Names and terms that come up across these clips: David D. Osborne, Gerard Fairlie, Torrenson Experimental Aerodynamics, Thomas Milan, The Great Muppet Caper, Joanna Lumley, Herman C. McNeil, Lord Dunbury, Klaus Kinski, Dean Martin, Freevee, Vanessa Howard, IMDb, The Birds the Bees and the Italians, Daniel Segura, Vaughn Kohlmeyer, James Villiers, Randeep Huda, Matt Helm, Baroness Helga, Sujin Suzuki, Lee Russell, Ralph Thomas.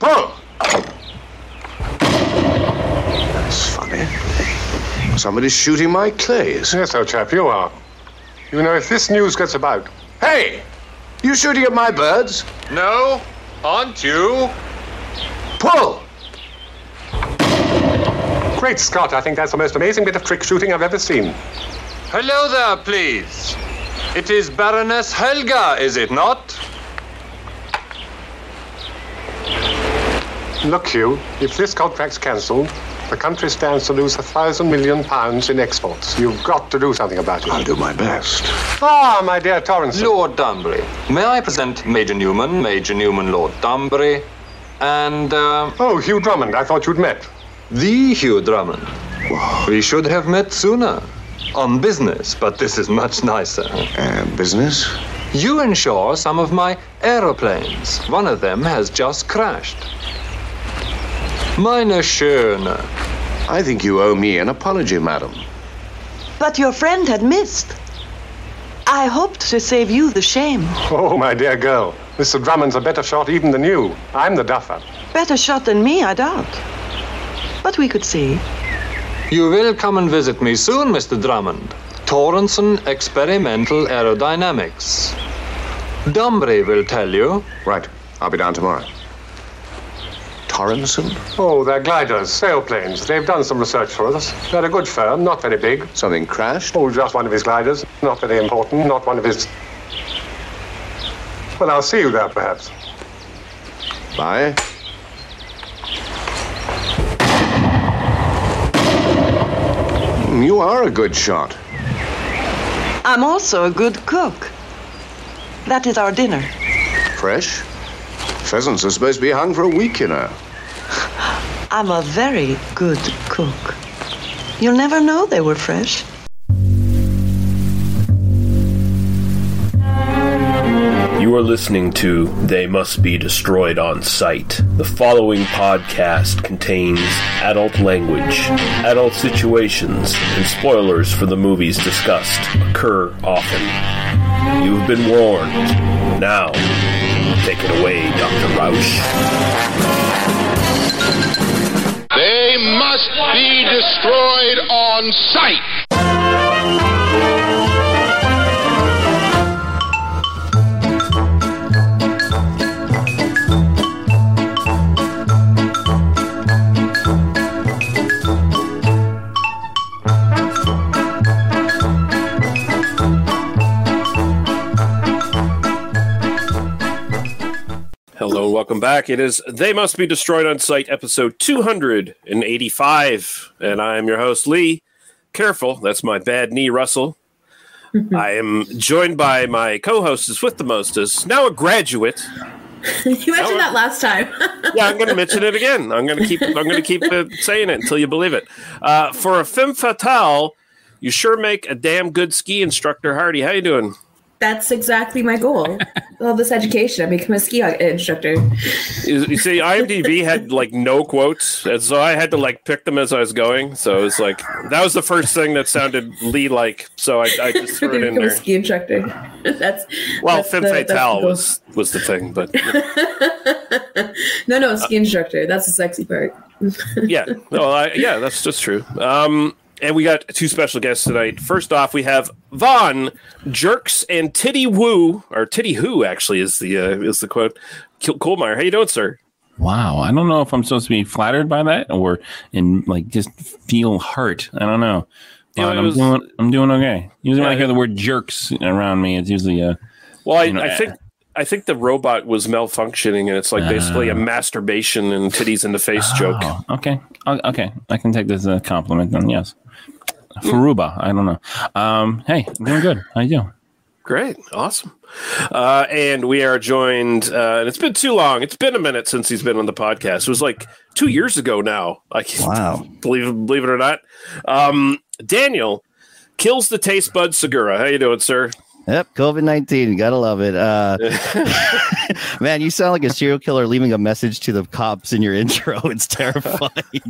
Pull! That's funny. Somebody's shooting my clays. Yes, old chap, you are. You know, if this news gets about... Hey! You shooting at my birds? No, aren't you? Pull! Great Scott, I think that's the most amazing bit of trick shooting I've ever seen. Hello there, please. It is Baroness Helga, is it not? Look, Hugh, if this contract's cancelled, the country stands to lose £1,000 million in exports. You've got to do something about it. I'll do my best. Ah, my dear Torrenson. Lord Dunbury. May I present Major Newman, Lord Dunbury, and... Oh, Hugh Drummond. I thought you'd met. The Hugh Drummond. Whoa. We should have met sooner. On business, but this is much nicer. Business? You insure some of my aeroplanes. One of them has just crashed. Meine Schöne. I think you owe me an apology, madam. But your friend had missed. I hoped to save you the shame. Oh, my dear girl. Mr. Drummond's a better shot even than you. I'm the duffer. Better shot than me, I doubt. But we could see. You will come and visit me soon, Mr. Drummond. Torrenson Experimental Aerodynamics. Dumbrey will tell you. Right. I'll be down tomorrow. Torrenson? Oh, they're gliders, sailplanes. They've done some research for us. They're a good firm, not very big. Something crashed? Oh, just one of his gliders. Not very important, not one of his... Well, I'll see you there, perhaps. Bye. You are a good shot. I'm also a good cook. That is our dinner. Fresh? Pheasants are supposed to be hung for a week, you know. I'm a very good cook. You'll never know they were fresh. You are listening to They Must Be Destroyed on Sight. The following podcast contains adult language, adult situations, and spoilers for the movies discussed occur often. You have been warned. Now... take it away, Dr. Rausch. They must be destroyed on sight. Hello, welcome back. It is They Must Be Destroyed on Sight, episode 285, and I am your host, Lee. Careful, that's my bad knee, Russell. Mm-hmm. I am joined by my co-hostess with the mostest, now a graduate. You mentioned that last time. Yeah, I'm going to mention it again. I'm going to keep saying it until you believe it. For a femme fatale, you sure make a damn good ski instructor, Hardy. How you doing? That's exactly my goal. All this education, I become a ski instructor. You see, IMDb had like no quotes, and so I had to like pick them as I was going. So it was like that was the first thing that sounded Lee like. So I just threw it in there. A ski instructor. Femme fatale was the thing, but you know. No, ski instructor. That's the sexy part. Yeah, no, yeah, that's just true. And we got two special guests tonight. First off, we have Vaughn Jerks and Titty Woo, or Titty Who actually is the quote. Kohlmeyer, how you doing, sir? Wow, I don't know if I'm supposed to be flattered by that or in like just feel hurt. I don't know. But yeah, I'm doing okay. Usually when I hear the word jerks around me, it's usually a. Well, I think the robot was malfunctioning, and it's like basically a masturbation and titties in the face joke. Okay, I can take this as a compliment then. Yes. Faruba, I don't know. Hey, I'm doing good. How you doing? Great. Awesome. And we are joined, and it's been too long. It's been a minute since he's been on the podcast. It was like 2 years ago now. I can't believe it or not. Daniel kills the taste bud Segura. How you doing, sir? Yep, COVID-19. Gotta love it. Man, you sound like a serial killer leaving a message to the cops in your intro. It's terrifying. You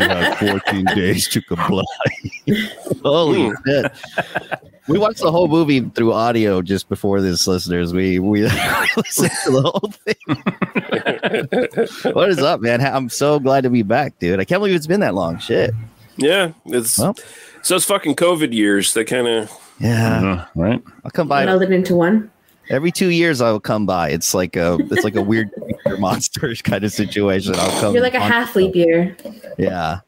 have 14 days to comply. Holy shit. We watched the whole movie through audio just before this, listeners. We listened to the whole thing. What is up, man? I'm so glad to be back, dude. I can't believe it's been that long. Shit. Yeah, it's so it's fucking COVID years. They kind of right. I'll come by. Meld it into one. Every 2 years, I'll come by. It's like a weird monster kind of situation. I'll come. You're like a half leap year. Yeah.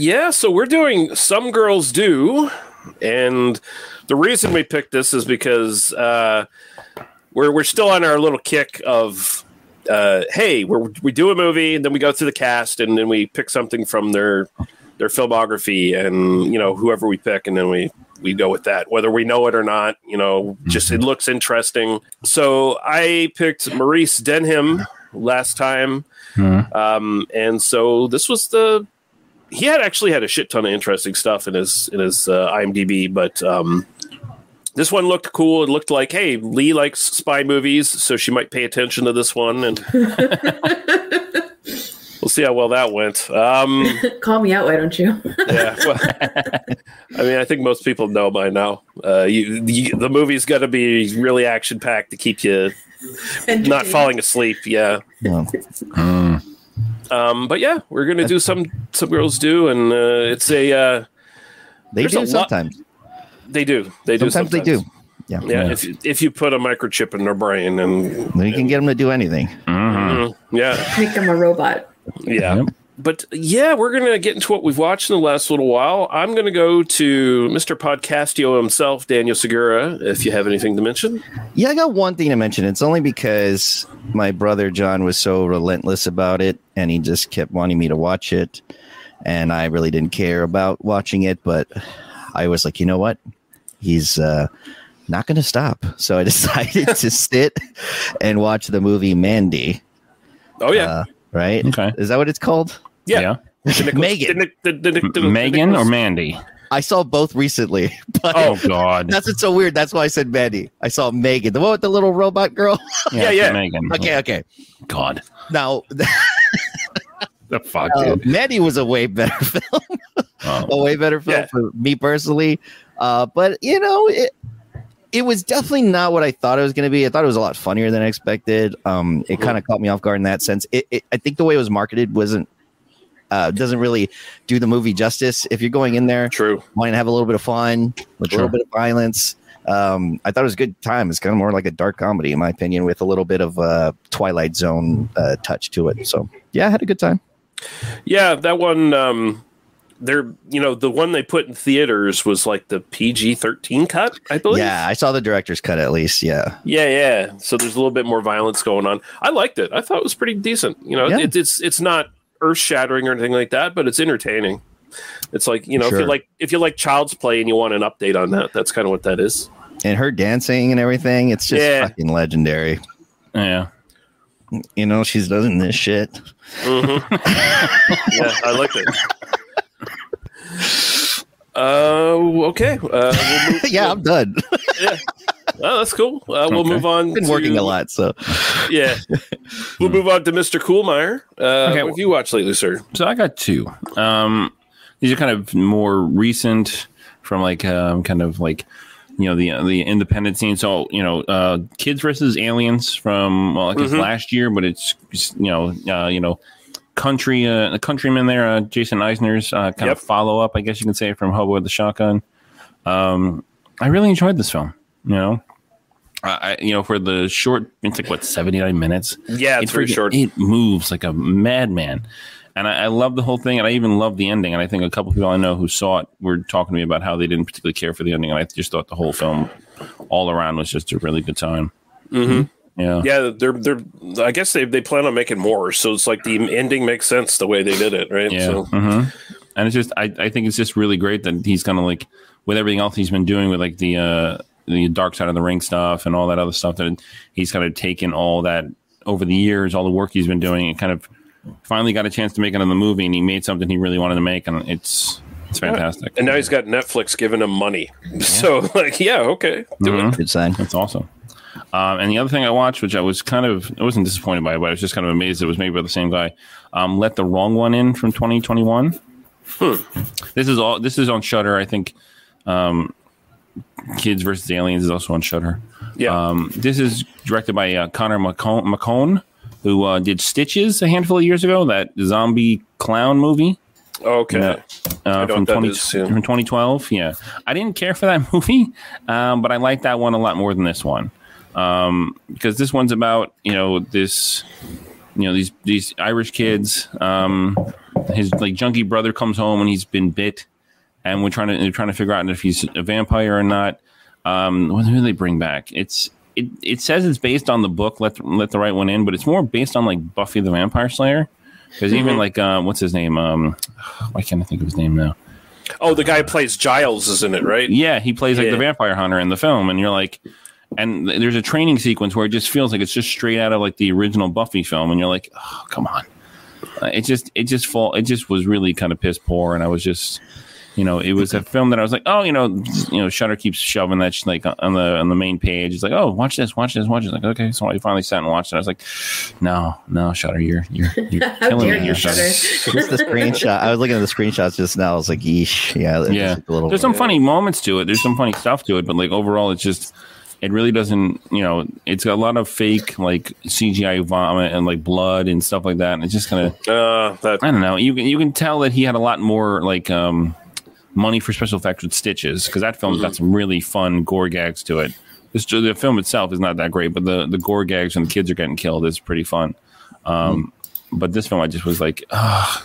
Yeah. So we're doing Some Girls Do, and the reason we picked this is because we're still on our little kick of. Hey, we do a movie, and then we go through the cast, and then we pick something from their filmography, and whoever we pick, and then we go with that, whether we know it or not. Just it looks interesting. So I picked Maurice Denham last time, and so this was he actually had a shit ton of interesting stuff in his IMDb, but. This one looked cool. It looked like, hey, Lee likes spy movies, so she might pay attention to this one. And we'll see how well that went. Call me out, why don't you? Yeah. Well, I mean, I think most people know by now. The movie's got to be really action-packed to keep you not falling asleep. Yeah. But yeah, we're going to do Some Girls Do, and it's a... they do sometimes. They do sometimes. Yeah. If you put a microchip in their brain, and then you can get them to do anything. Mm-hmm. Yeah. Make them a robot. Yeah. Yep. But yeah, we're going to get into what we've watched in the last little while. I'm going to go to Mr. Podcastio himself, Daniel Segura, if you have anything to mention. Yeah, I got one thing to mention. It's only because my brother John was so relentless about it, and he just kept wanting me to watch it. And I really didn't care about watching it, but I was like, you know what? He's not going to stop. So I decided to sit and watch the movie Mandy. Oh, yeah. Right? Okay. Is that what it's called? Yeah. Megan. Megan or Mandy? I saw both recently. But oh, God. That's what's so weird. That's why I said Mandy. I saw Megan. The one with the little robot girl? Yeah. Megan. Okay. God. Now... The fuck, dude. Mandy was a way better film. For me personally. But, it was definitely not what I thought it was going to be. I thought it was a lot funnier than I expected. It kind of caught me off guard in that sense. I think the way it was marketed doesn't really do the movie justice. If you're going in there, wanting to have a little bit of fun, with a little bit of violence. I thought it was a good time. It's kind of more like a dark comedy, in my opinion, with a little bit of Twilight Zone touch to it. So, yeah, I had a good time. Yeah, that one... the one they put in theaters was like the PG-13 cut, I believe. Yeah, I saw the director's cut at least. Yeah. So there's a little bit more violence going on. I liked it. I thought it was pretty decent. It's not earth shattering or anything like that, but it's entertaining. It's like if you like Child's Play and you want an update on that, that's kind of what that is. And her dancing and everything, it's just fucking legendary. Yeah. She's doing this shit. Mm-hmm. Yeah, I liked it. Okay. I'm done. Yeah. Oh, that's cool. We'll move on. Been working a lot, so yeah. We'll move on to Mr. Kohlmeyer. What have you watched lately, sir? So I got two. These are kind of more recent, from the independent scene. So Kids versus Aliens from last year, but it's countryman there, Jason Eisner's kind of follow up, I guess you can say, from Hobo with the Shotgun. I really enjoyed this film. For the short, it's like 79 minutes. Yeah, it's pretty short. It moves like a madman, and I love the whole thing, and I even love the ending. And I think a couple people I know who saw it were talking to me about how they didn't particularly care for the ending, and I just thought the whole film, all around, was just a really good time. Mm-hmm. Yeah, they're. I guess they plan on making more, so it's like the ending makes sense the way they did it, right? Yeah. So. Mm-hmm. And it's just, I think it's just really great that he's kind of like, with everything else he's been doing with like the Dark Side of the Ring stuff and all that other stuff, that he's kind of taken all that over the years, all the work he's been doing, and kind of finally got a chance to make another movie, and he made something he really wanted to make, and it's fantastic. And now he's got Netflix giving him money, so okay, do it. Good sign. That's awesome. And the other thing I watched, which I wasn't disappointed by, but I was just kind of amazed it was made by the same guy, Let the Wrong One In from 2021. This is all. This is on Shudder, I think. Kids versus Aliens is also on Shudder. Yeah. This is directed by Connor McCone, who did Stitches a handful of years ago, that zombie clown movie. Okay. From 2012. Yeah. I didn't care for that movie, but I liked that one a lot more than this one. Because this one's about, these Irish kids. His junkie brother comes home and he's been bit, and they're trying to figure out if he's a vampire or not. What do they bring back? It says it's based on the book Let the Right One In, but it's more based on Buffy the Vampire Slayer. Because even what's his name? Why can't I think of his name now? Oh, the guy who plays Giles is in it, right? Yeah, he plays the vampire hunter in the film, and you're like. And there's a training sequence where it just feels like it's just straight out of the original Buffy film, and you're like, oh, come on! It just was really kind of piss poor, and I was just, it was a film that I was like, oh, Shudder keeps shoving that on the main page. It's like, oh, watch this. Like, okay, so I finally sat and watched it. I was like, no, Shudder, you're killing me. You're Shudder. Just the screenshot. I was looking at the screenshots just now. I was like, yeesh, yeah. There's some funny moments to it. There's some funny stuff to it, but overall, it's just. It really doesn't, it's got a lot of fake CGI vomit and blood and stuff like that, and it's just kind of I don't know. You can tell that he had a lot more money for special effects with Stitches, because that film's got some really fun gore gags to it. The film itself is not that great, but the gore gags when the kids are getting killed is pretty fun. But this film, I just was okay, well,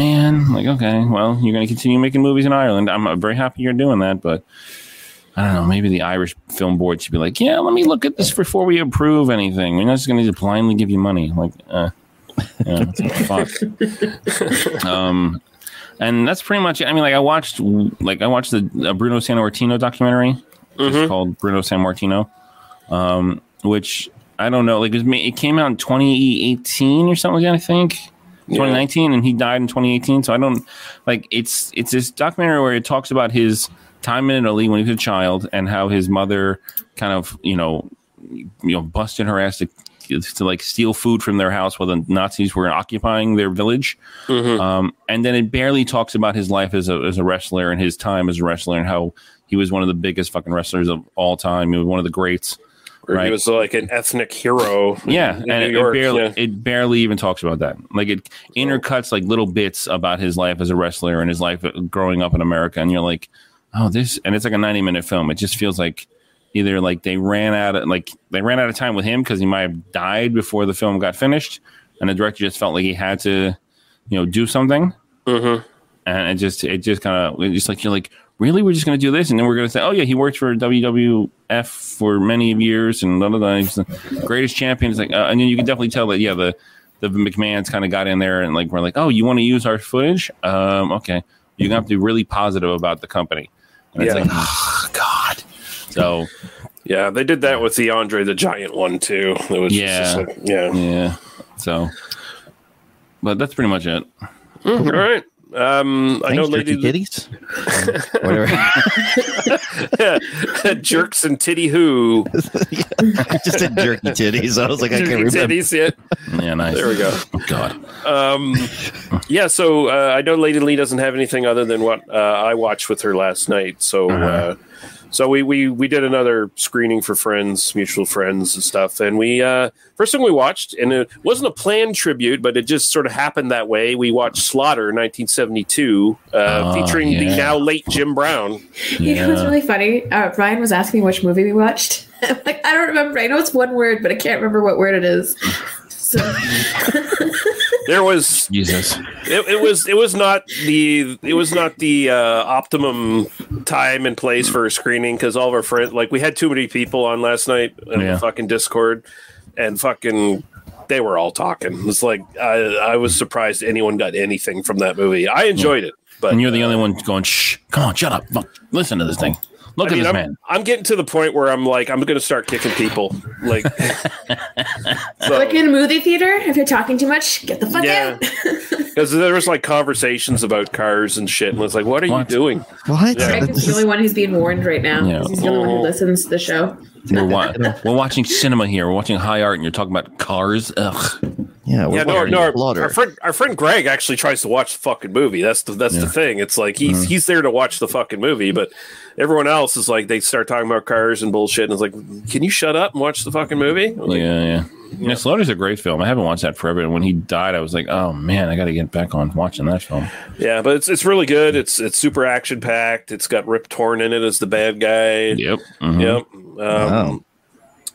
you're going to continue making movies in Ireland. I'm very happy you're doing that, but. I don't know. Maybe the Irish Film Board should be like, yeah, let me look at this before we approve anything. We're not just going to blindly give you money. Fuck. And that's pretty much it. I mean, I watched the Bruno Sammartino documentary. It's called Bruno Sammartino, which I don't know. It came out in 2018 or something like that, I think. 2019, yeah. And he died in 2018. So I don't it's this documentary where it talks about his time in Italy when he was a child, and how his mother kind of busted her ass to steal food from their house while the Nazis were occupying their village. And then it barely talks about his life as a wrestler and his time as a wrestler, and how he was one of the biggest fucking wrestlers of all time. He was one of the greats. Right. He was an ethnic hero. Yeah, and it barely even talks about that. It intercuts little bits about his life as a wrestler and his life growing up in America, and you're like, oh, this, and it's a 90-minute film. It just feels like either they ran out of time with him because he might have died before the film got finished, and the director just felt like he had to, do something. And you're like, really? We're just going to do this? And then we're going to say, oh, yeah, he worked for WWF for many years and blah, blah, blah. He's the greatest champion. It's and then you can definitely tell that, yeah, the McMahons kind of got in there and we're like, oh, you want to use our footage? Okay. You're going to have to be really positive about the company. And it's oh, God. So, yeah, they did that with the Andre the Giant one, too. It was Yeah. So, but that's pretty much it. All right. I know, lady titties. Whatever. Jerks and titty who. I just did jerky titties. I was like, I can't remember. Titties, yeah. Yeah, nice. There we go. Oh, God. Yeah. So I know Lady Lee doesn't have anything other than what I watched with her last night. So, so we did another screening for friends, mutual friends and stuff. And we first thing we watched, and it wasn't a planned tribute, but it just sort of happened that way. We watched Slaughter 1972 featuring the now late Jim Brown. Yeah. You know what's really funny? Ryan was asking which movie we watched. I'm like, I don't remember. I know it's one word, but I can't remember what word it is. So. There was Jesus. It was not the optimum time and place for a screening, because all of our friends we had too many people on last night in fucking Discord, and fucking they were all talking. It's like I was surprised anyone got anything from that movie. I enjoyed it, but and you're the only one going, shh, come on, shut up, listen to this thing. Look at this man. I'm getting to the point where I'm like, I'm going to start kicking people. Like in a movie theater, if you're talking too much, get the fuck out. Because there was conversations about cars and shit, and it's like, what are you doing? What? Yeah. Rick is the only one who's being warned right now. Yeah. He's the only one who listens to the show. We're watching cinema here. We're watching high art, and you're talking about cars. Ugh. Yeah, we're our friend Greg actually tries to watch the fucking movie. That's the thing. It's like he's there to watch the fucking movie, but everyone else is like, they start talking about cars and bullshit, and it's like, can you shut up and watch the fucking movie? Like, yeah. Slaughter's a great film. I haven't watched that forever. And when he died, I was like, oh man, I got to get back on watching that film. Yeah, but it's really good. It's super action packed. It's got Rip Torn in it as the bad guy. Yep. Mm-hmm. Yep. Wow.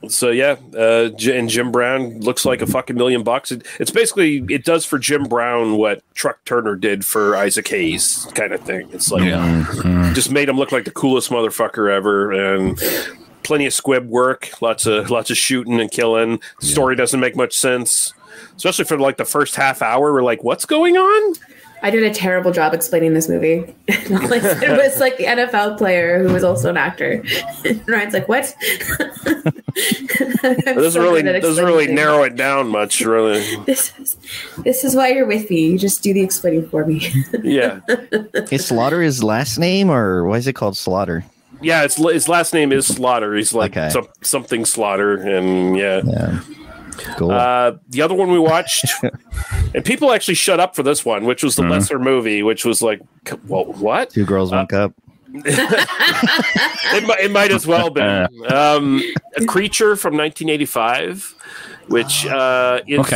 So yeah, and Jim Brown looks like a fucking $1 million bucks. It's basically, it does for Jim Brown what Truck Turner did for Isaac Hayes, kind of thing. It's like just made him look like the coolest motherfucker ever, and plenty of squib work, lots of shooting and killing. Story doesn't make much sense, especially for like the first half hour. We're like, what's going on? I did a terrible job explaining this movie. It was like the NFL player who was also an actor. And Ryan's like, what? Doesn't really narrow it down much, really. This is why you're with me. You just do the explaining for me. Yeah. Is Slaughter his last name, or why is it called Slaughter? Yeah, his last name is Slaughter. He's like something Slaughter, and yeah. Cool. The other one we watched, and people actually shut up for this one, which was the lesser movie, which was like, well, what? Two Girls, One Cup. It might as well been A Creature from 1985, which is I love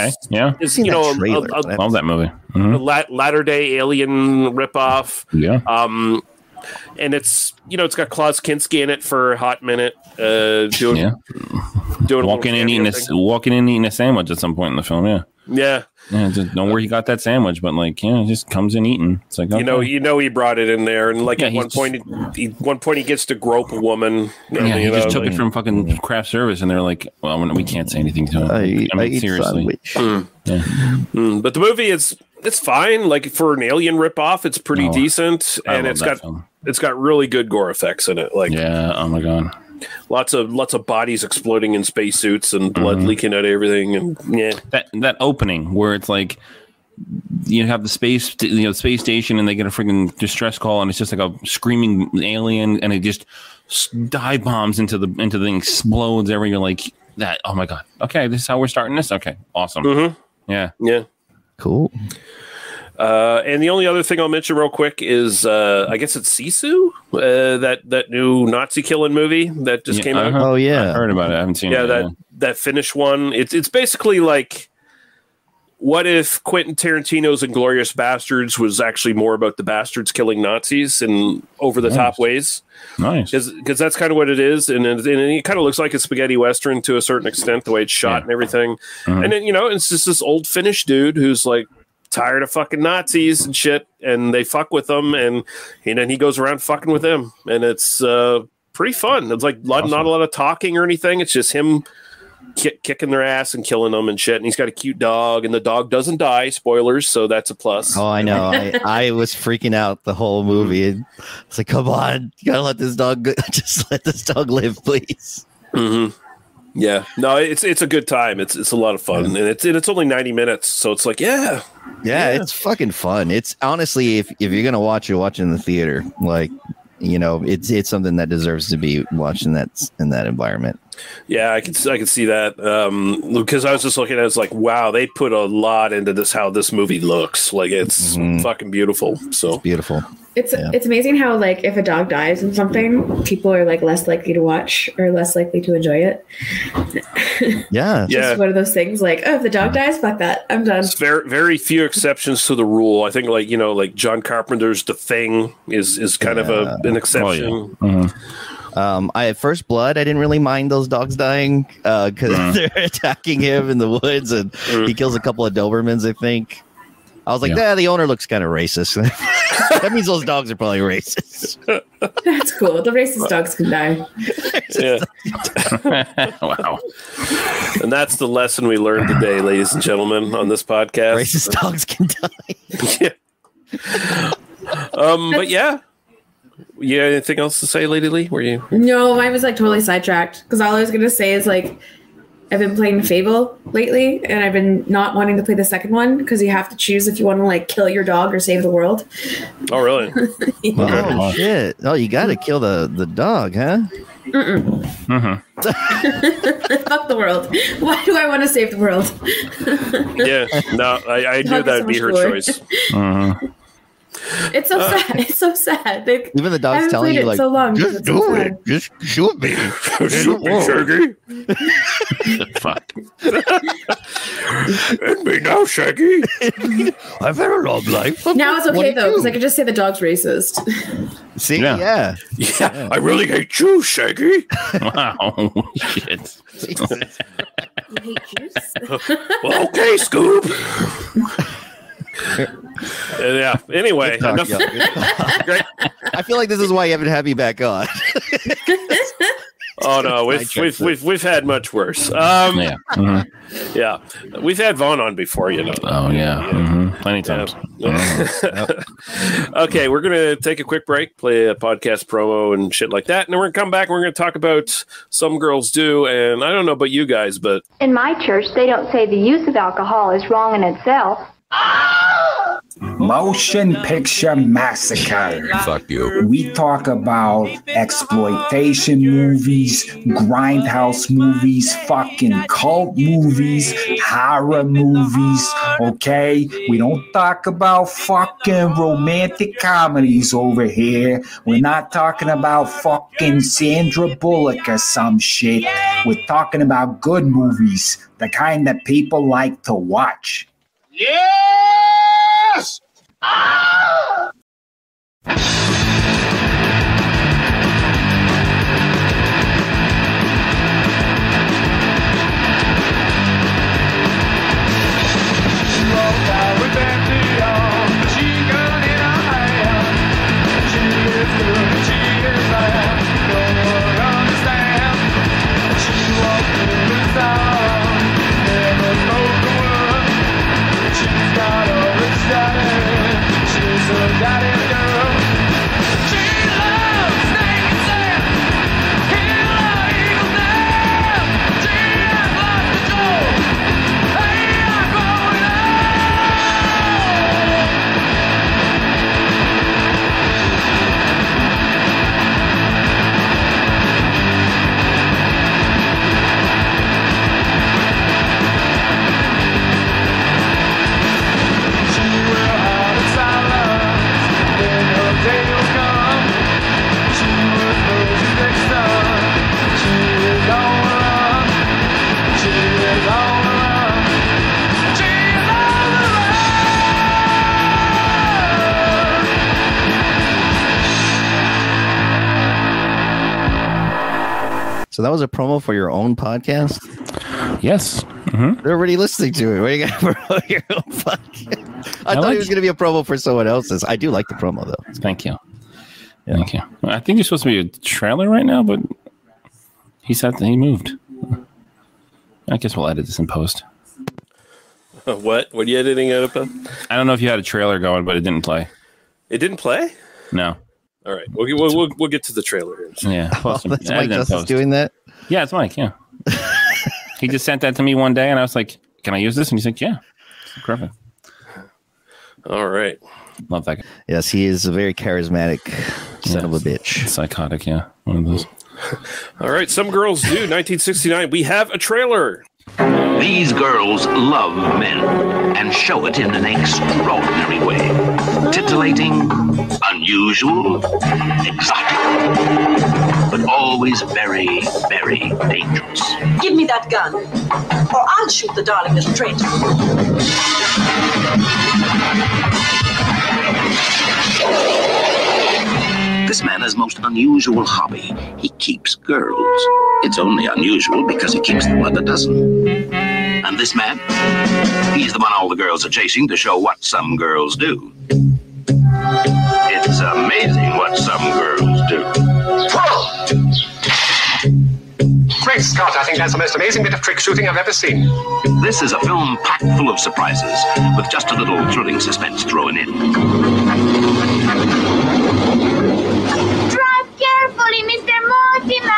that movie. Mm-hmm. Latter-day Alien ripoff. Yeah. And it's, it's got Klaus Kinski in it for a hot minute, doing walking in eating a sandwich at some point in the film. Yeah. Just don't know where he got that sandwich, but it just comes in eating. It's like, okay. you know, he brought it in there, and at one point he gets to grope a woman. He just took it from fucking craft service, and they're like, well, we can't say anything to him. I mean, seriously. But the movie is. It's fine. Like, for an Alien ripoff, it's pretty decent, and it's got really good gore effects in it. Like, oh my god, lots of bodies exploding in spacesuits and blood leaking out of everything. And that opening where it's like, you have the space station, and they get a freaking distress call, and it's just like a screaming alien, and it just dive bombs into the thing, explodes everywhere. You're like, that. Oh my god. Okay, this is how we're starting this. Okay, awesome. Mm-hmm. Yeah. Yeah. Cool. And the only other thing I'll mention real quick is I guess it's Sisu, that new Nazi killing movie that just came out. Oh yeah, I heard about it. I haven't seen it. Yeah, that Finnish one. It's basically like, what if Quentin Tarantino's Inglorious Bastards was actually more about the bastards killing Nazis in over-the-top ways? Nice. Because that's kind of what it is. And it kind of looks like a spaghetti Western to a certain extent, the way it's shot and everything. Mm-hmm. And then, it's just this old Finnish dude who's like tired of fucking Nazis and shit. And they fuck with them. And then he goes around fucking with them. And it's pretty fun. It's like not a lot of talking or anything. It's just him kicking their ass and killing them and shit, and he's got a cute dog, and the dog doesn't die, spoilers, so that's a plus. Oh, I know. I was freaking out the whole movie. It's like, come on, you gotta let this dog go. Just let this dog live, please. Mm-hmm. Yeah, no, it's a good time. It's a lot of fun, and it's only 90 minutes, so it's like, it's fucking fun. It's honestly, if you're gonna watch, you're watching the theater. Like, it's something that deserves to be watched in that environment. Yeah, I can see that. Because I was just looking at it's like, wow, they put a lot into this, how this movie looks. Like, it's fucking beautiful. So it's beautiful. It's amazing how, like, if a dog dies in something, people are like less likely to watch or less likely to enjoy it. Yeah. Just one of those things like, oh, if the dog dies, fuck that, I'm done. It's very, very few exceptions to the rule. I think like John Carpenter's The Thing is kind of an exception. Oh, yeah. Mm-hmm. At First Blood, I didn't really mind those dogs dying because they're attacking him in the woods, and he kills a couple of Dobermans, I think. I was like, the owner looks kind of racist. That means those dogs are probably racist. That's cool. The racist dogs can die. Wow. And that's the lesson we learned today, ladies and gentlemen, on this podcast. Racist dogs can die. But yeah. You had anything else to say, Lady Lee? Were you? No, I was like totally sidetracked because all I was gonna say is like I've been playing Fable lately, and I've been not wanting to play the second one because you have to choose if you want to like kill your dog or save the world. Oh, really? Yeah. Oh, shit. Oh, you got to kill the dog, huh? Fuck the world. Why do I want to save the world? Yeah, no, I knew that'd be her choice. It's so sad. It's so sad. They, even the dog's telling you, like, so long, just do so it. Just shoot me. Shoot me, Shaggy. Fuck. Hit me now, Shaggy. I've had a long life. Now it's okay, though, because I can just say the dog's racist. See? Yeah. Yeah. I really hate you, Shaggy. Wow. Shit. You hate juice? Well, okay, Scoob. Yeah. Anyway, enough. I feel like this is why you haven't had me back on. Oh no, we've had much worse. Yeah, we've had Vaughn on before, you know. Oh yeah, plenty times. Okay, we're gonna take a quick break, play a podcast promo and shit like that, and then we're gonna come back and we're gonna talk about Some Girls Do, and I don't know about you guys, but in my church they don't say the use of alcohol is wrong in itself. Motion Picture Massacre. Fuck you. We talk about exploitation movies, grindhouse movies, fucking cult movies, horror movies, okay? We don't talk about fucking romantic comedies over here. We're not talking about fucking Sandra Bullock or some shit. We're talking about good movies, the kind that people like to watch. Yes! Ah! So that was a promo for your own podcast? Yes. They're already listening to it. What are you going to promote your own podcast? I thought it was going to be a promo for someone else's. I do like the promo, though. Thank you. Yeah. Thank you. I think there's supposed to be a trailer right now, but he moved. I guess we'll edit this in post. What? What are you editing out of? I don't know if you had a trailer going, but it didn't play. It didn't play? No. All right, we'll get to the trailer here. Yeah, that's Mike Justice doing that. Yeah, it's Mike. Yeah, he just sent that to me one day, and I was like, "Can I use this?" And he's like, "Yeah, it's perfect." All right, love that guy. Yes, he is a very charismatic son of a bitch. Psychotic, yeah, one of those. All right, Some Girls Do, 1969. We have a trailer. These girls love men and show it in an extraordinary way. Titillating, unusual, exotic, but always very, very dangerous. Give me that gun, or I'll shoot the darling little traitor. This man has most unusual hobby. He keeps girls. It's only unusual because he keeps them by the dozen. And this man, he's the one all the girls are chasing to show what some girls do. It's amazing what some girls do. Great Scott, I think that's the most amazing bit of trick shooting I've ever seen. This is a film packed full of surprises, with just a little thrilling suspense thrown in. Mr. Mortimer!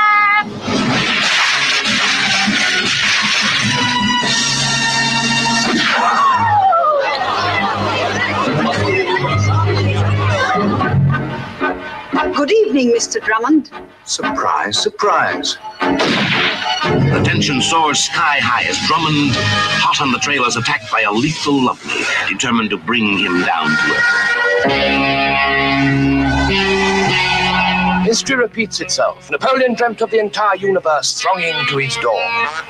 evening, Mr. Drummond. Surprise, surprise. The tension soars sky high as Drummond, hot on the trail, is attacked by a lethal Lovely, determined to bring him down to earth. History repeats itself. Napoleon dreamt of the entire universe thronging to his door.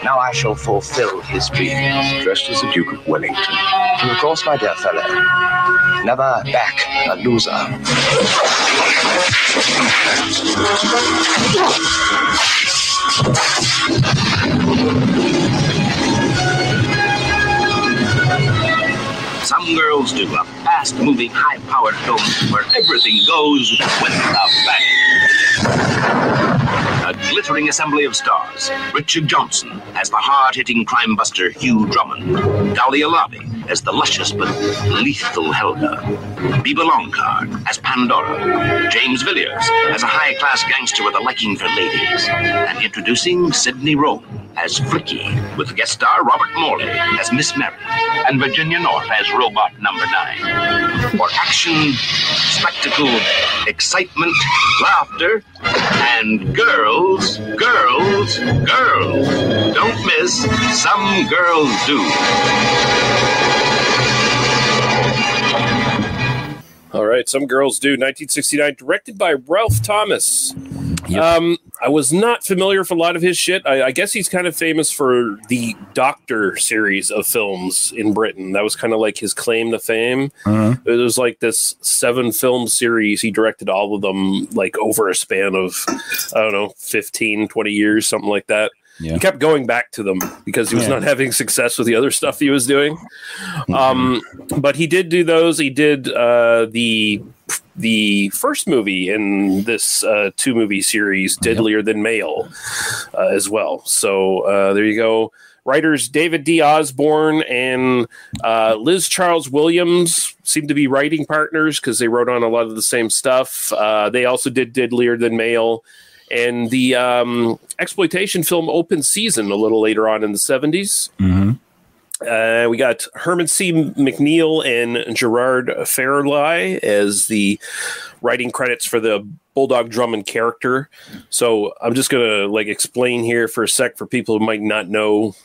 Now I shall fulfill his dreams. Dressed as the Duke of Wellington. And of course, my dear fellow, never back a loser. Some girls do a fast-moving, high-powered film where everything goes with a bang. A glittering assembly of stars. Richard Johnson as the hard-hitting crime buster Hugh Drummond. Dahlia Lavi as the luscious but lethal Helga. Biba Longcard as Pandora. James Villiers as a high-class gangster with a liking for ladies. And introducing Sydney Rome as Flicky, with guest star Robert Morley as Miss Mary, and Virginia North as Robot Number 9. For action, spectacle, excitement, laughter, and girls, girls, girls. Don't miss Some Girls Do. All right, Some Girls Do, 1969, directed by Ralph Thomas. Yep. I was not familiar for a lot of his shit. I guess he's kind of famous for the Doctor series of films in Britain. That was kind of like his claim to fame. Mm-hmm. It was like this 7-film series. He directed all of them like over a span of, I don't know, 15, 20 years, something like that. Yeah. He kept going back to them because he was not having success with the other stuff he was doing. But he did do those. He did the first movie in this 2-movie series, Deadlier Than Male, as well. So there you go. Writers David D. Osborne and Liz Charles Williams seem to be writing partners because they wrote on a lot of the same stuff. They also did Deadlier Than Male. And the exploitation film Open Season a little later on in the 70s. Mm-hmm. We got Herman C. McNeil and Gerard Fairlie as the writing credits for the Bulldog Drummond character. So I'm just going to like explain here for a sec for people who might not know.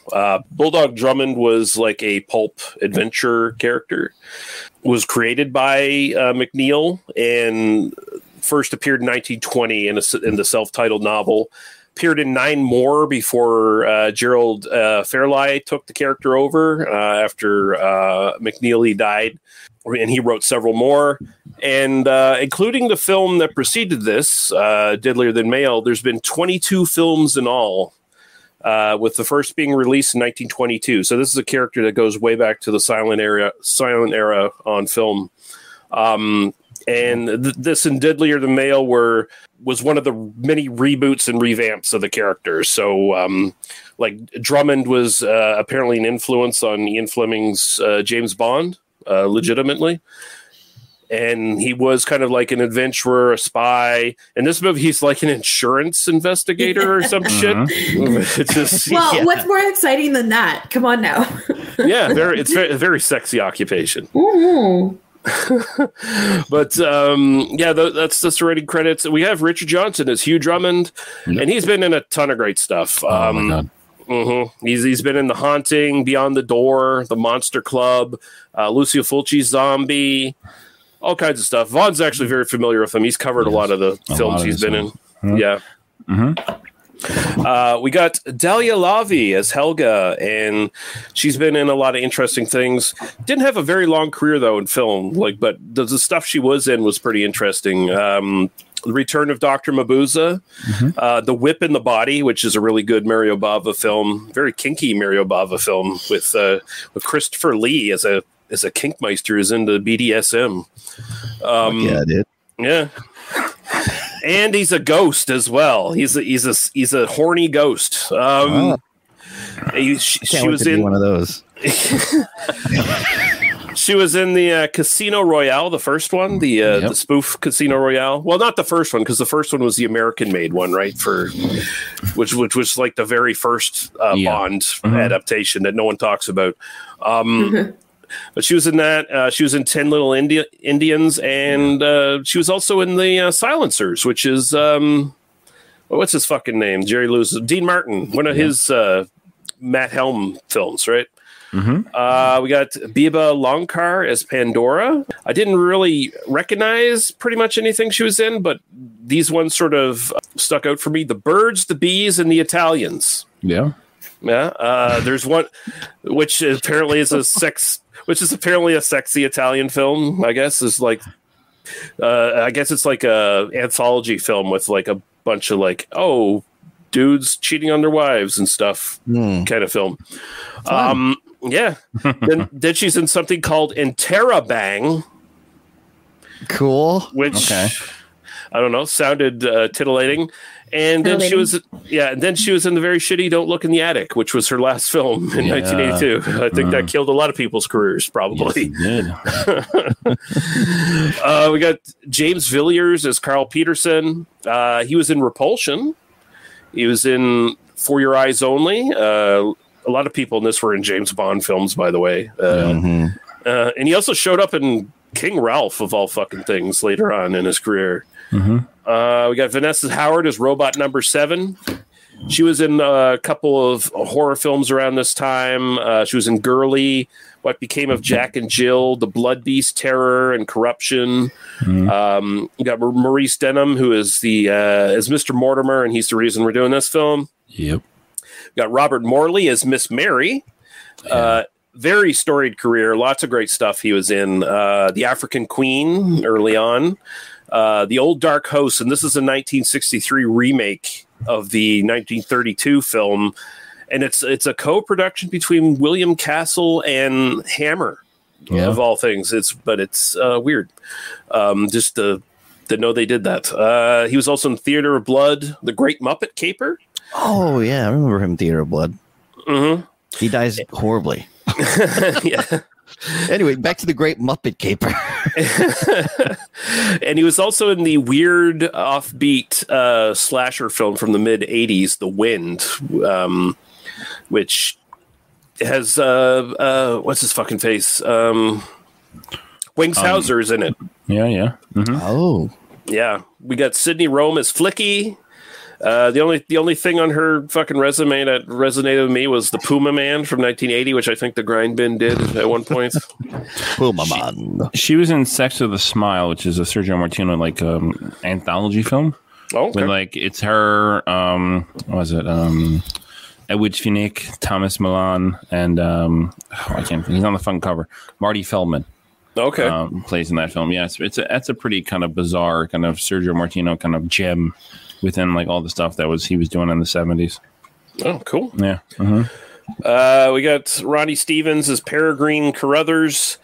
Bulldog Drummond was like a pulp adventure character. Was created by McNeil and first appeared in 1920 in the self-titled novel. Appeared in 9 more before Gerald Fairlie took the character over after McNeil died. And he wrote several more. And including the film that preceded this, Deadlier Than Male, there's been 22 films in all, with the first being released in 1922. So this is a character that goes way back to the silent era on film. And this and Deadlier Than Male was one of the many reboots and revamps of the character. So, like, Drummond was apparently an influence on Ian Fleming's James Bond, legitimately. And he was kind of like an adventurer, a spy. In this movie, he's like an insurance investigator or some shit. It's just, what's more exciting than that? Come on now. It's a very sexy occupation. Ooh. But that's the writing credits. We have Richard Johnson as Hugh Drummond, and he's been in a ton of great stuff. Oh my God. Mm-hmm. He's been in The Haunting, Beyond the Door, The Monster Club, Lucio Fulci's Zombie, all kinds of stuff. Vaughn's actually very familiar with him. He's covered a lot of the films he's been in. Yeah. Mm-hmm. We got Dahlia Lavi as Helga, and she's been in a lot of interesting things. Didn't have a very long career though in film, but the stuff she was in was pretty interesting. The Return of Dr. Mabuse, The Whip in the Body, which is a really good Mario Bava film, very kinky Mario Bava film with Christopher Lee as a kinkmeister who's into BDSM. Yeah, dude. Yeah. And he's a ghost as well. He's a horny ghost. She was in one of those. She was in the Casino Royale, the first one, the spoof Casino Royale. Well, not the first one, because the first one was the American-made one, right? Which was like the very first Bond adaptation that no one talks about. But she was in that. She was in 10 Little Indians, and she was also in the Silencers, which is what's his fucking name? Jerry Lewis, Dean Martin, one of his Matt Helm films, right? Mm-hmm. We got Biba Longkar as Pandora. I didn't really recognize pretty much anything she was in, but these ones sort of stuck out for me: the Birds, the Bees, and the Italians. Yeah. Yeah. There's one which apparently is a sexy Italian film, I guess. Is like I guess it's like a anthology film with like a bunch of like, dudes cheating on their wives and stuff kind of film. Fun. Yeah. Then she's in something called Interrobang. Cool. Which I don't know, sounded titillating. And then she was in the very shitty Don't Look in the Attic, which was her last film in 1982. I think that killed a lot of people's careers, probably. Yes, it did. We got James Villiers as Carl Peterson. He was in Repulsion. He was in For Your Eyes Only. A lot of people in this were in James Bond films, by the way. And he also showed up in King Ralph, of all fucking things, later on in his career. Mm-hmm. We got Vanessa Howard as Robot Number 7. She was in a couple of horror films around this time. She was in Gurley, What Became of Jack and Jill, The Blood Beast, Terror, and Corruption. Mm-hmm. We got Maurice Denham, who is is Mr. Mortimer, and he's the reason we're doing this film. Yep. We got Robert Morley as Miss Mary. Very storied career. Lots of great stuff he was in. The African Queen early on. The Old Dark Host. And this is a 1963 remake of the 1932 film. And it's a co-production between William Castle and Hammer, of all things. It's weird. Just to know they did that. He was also in Theater of Blood, The Great Muppet Caper. Oh, yeah. I remember him in Theater of Blood. Mm-hmm. He dies horribly. Yeah. Anyway, back to The Great Muppet Caper. And he was also in the weird offbeat slasher film from the mid-'80s, The Wind, which has, what's his fucking face? Wings Hauser is in it. Yeah, yeah. Mm-hmm. Oh. Yeah. We got Sydney Rome as Flicky. The only thing on her fucking resume that resonated with me was the Puma Man from 1980, which I think the Grind Bin did at one point. Puma Man. She was in Sex with a Smile, which is a Sergio Martino anthology film. Oh, okay. With it's her. What was it? Edwidge Fenech, Thomas Milan, and I can't think. He's on the front cover. Marty Feldman. Okay. Plays in that film. Yes, that's a pretty kind of bizarre kind of Sergio Martino kind of gem. Within all the stuff that he was doing in the 70s. Oh, cool. Yeah. Uh-huh. We got Ronnie Stevens as Peregrine Carruthers.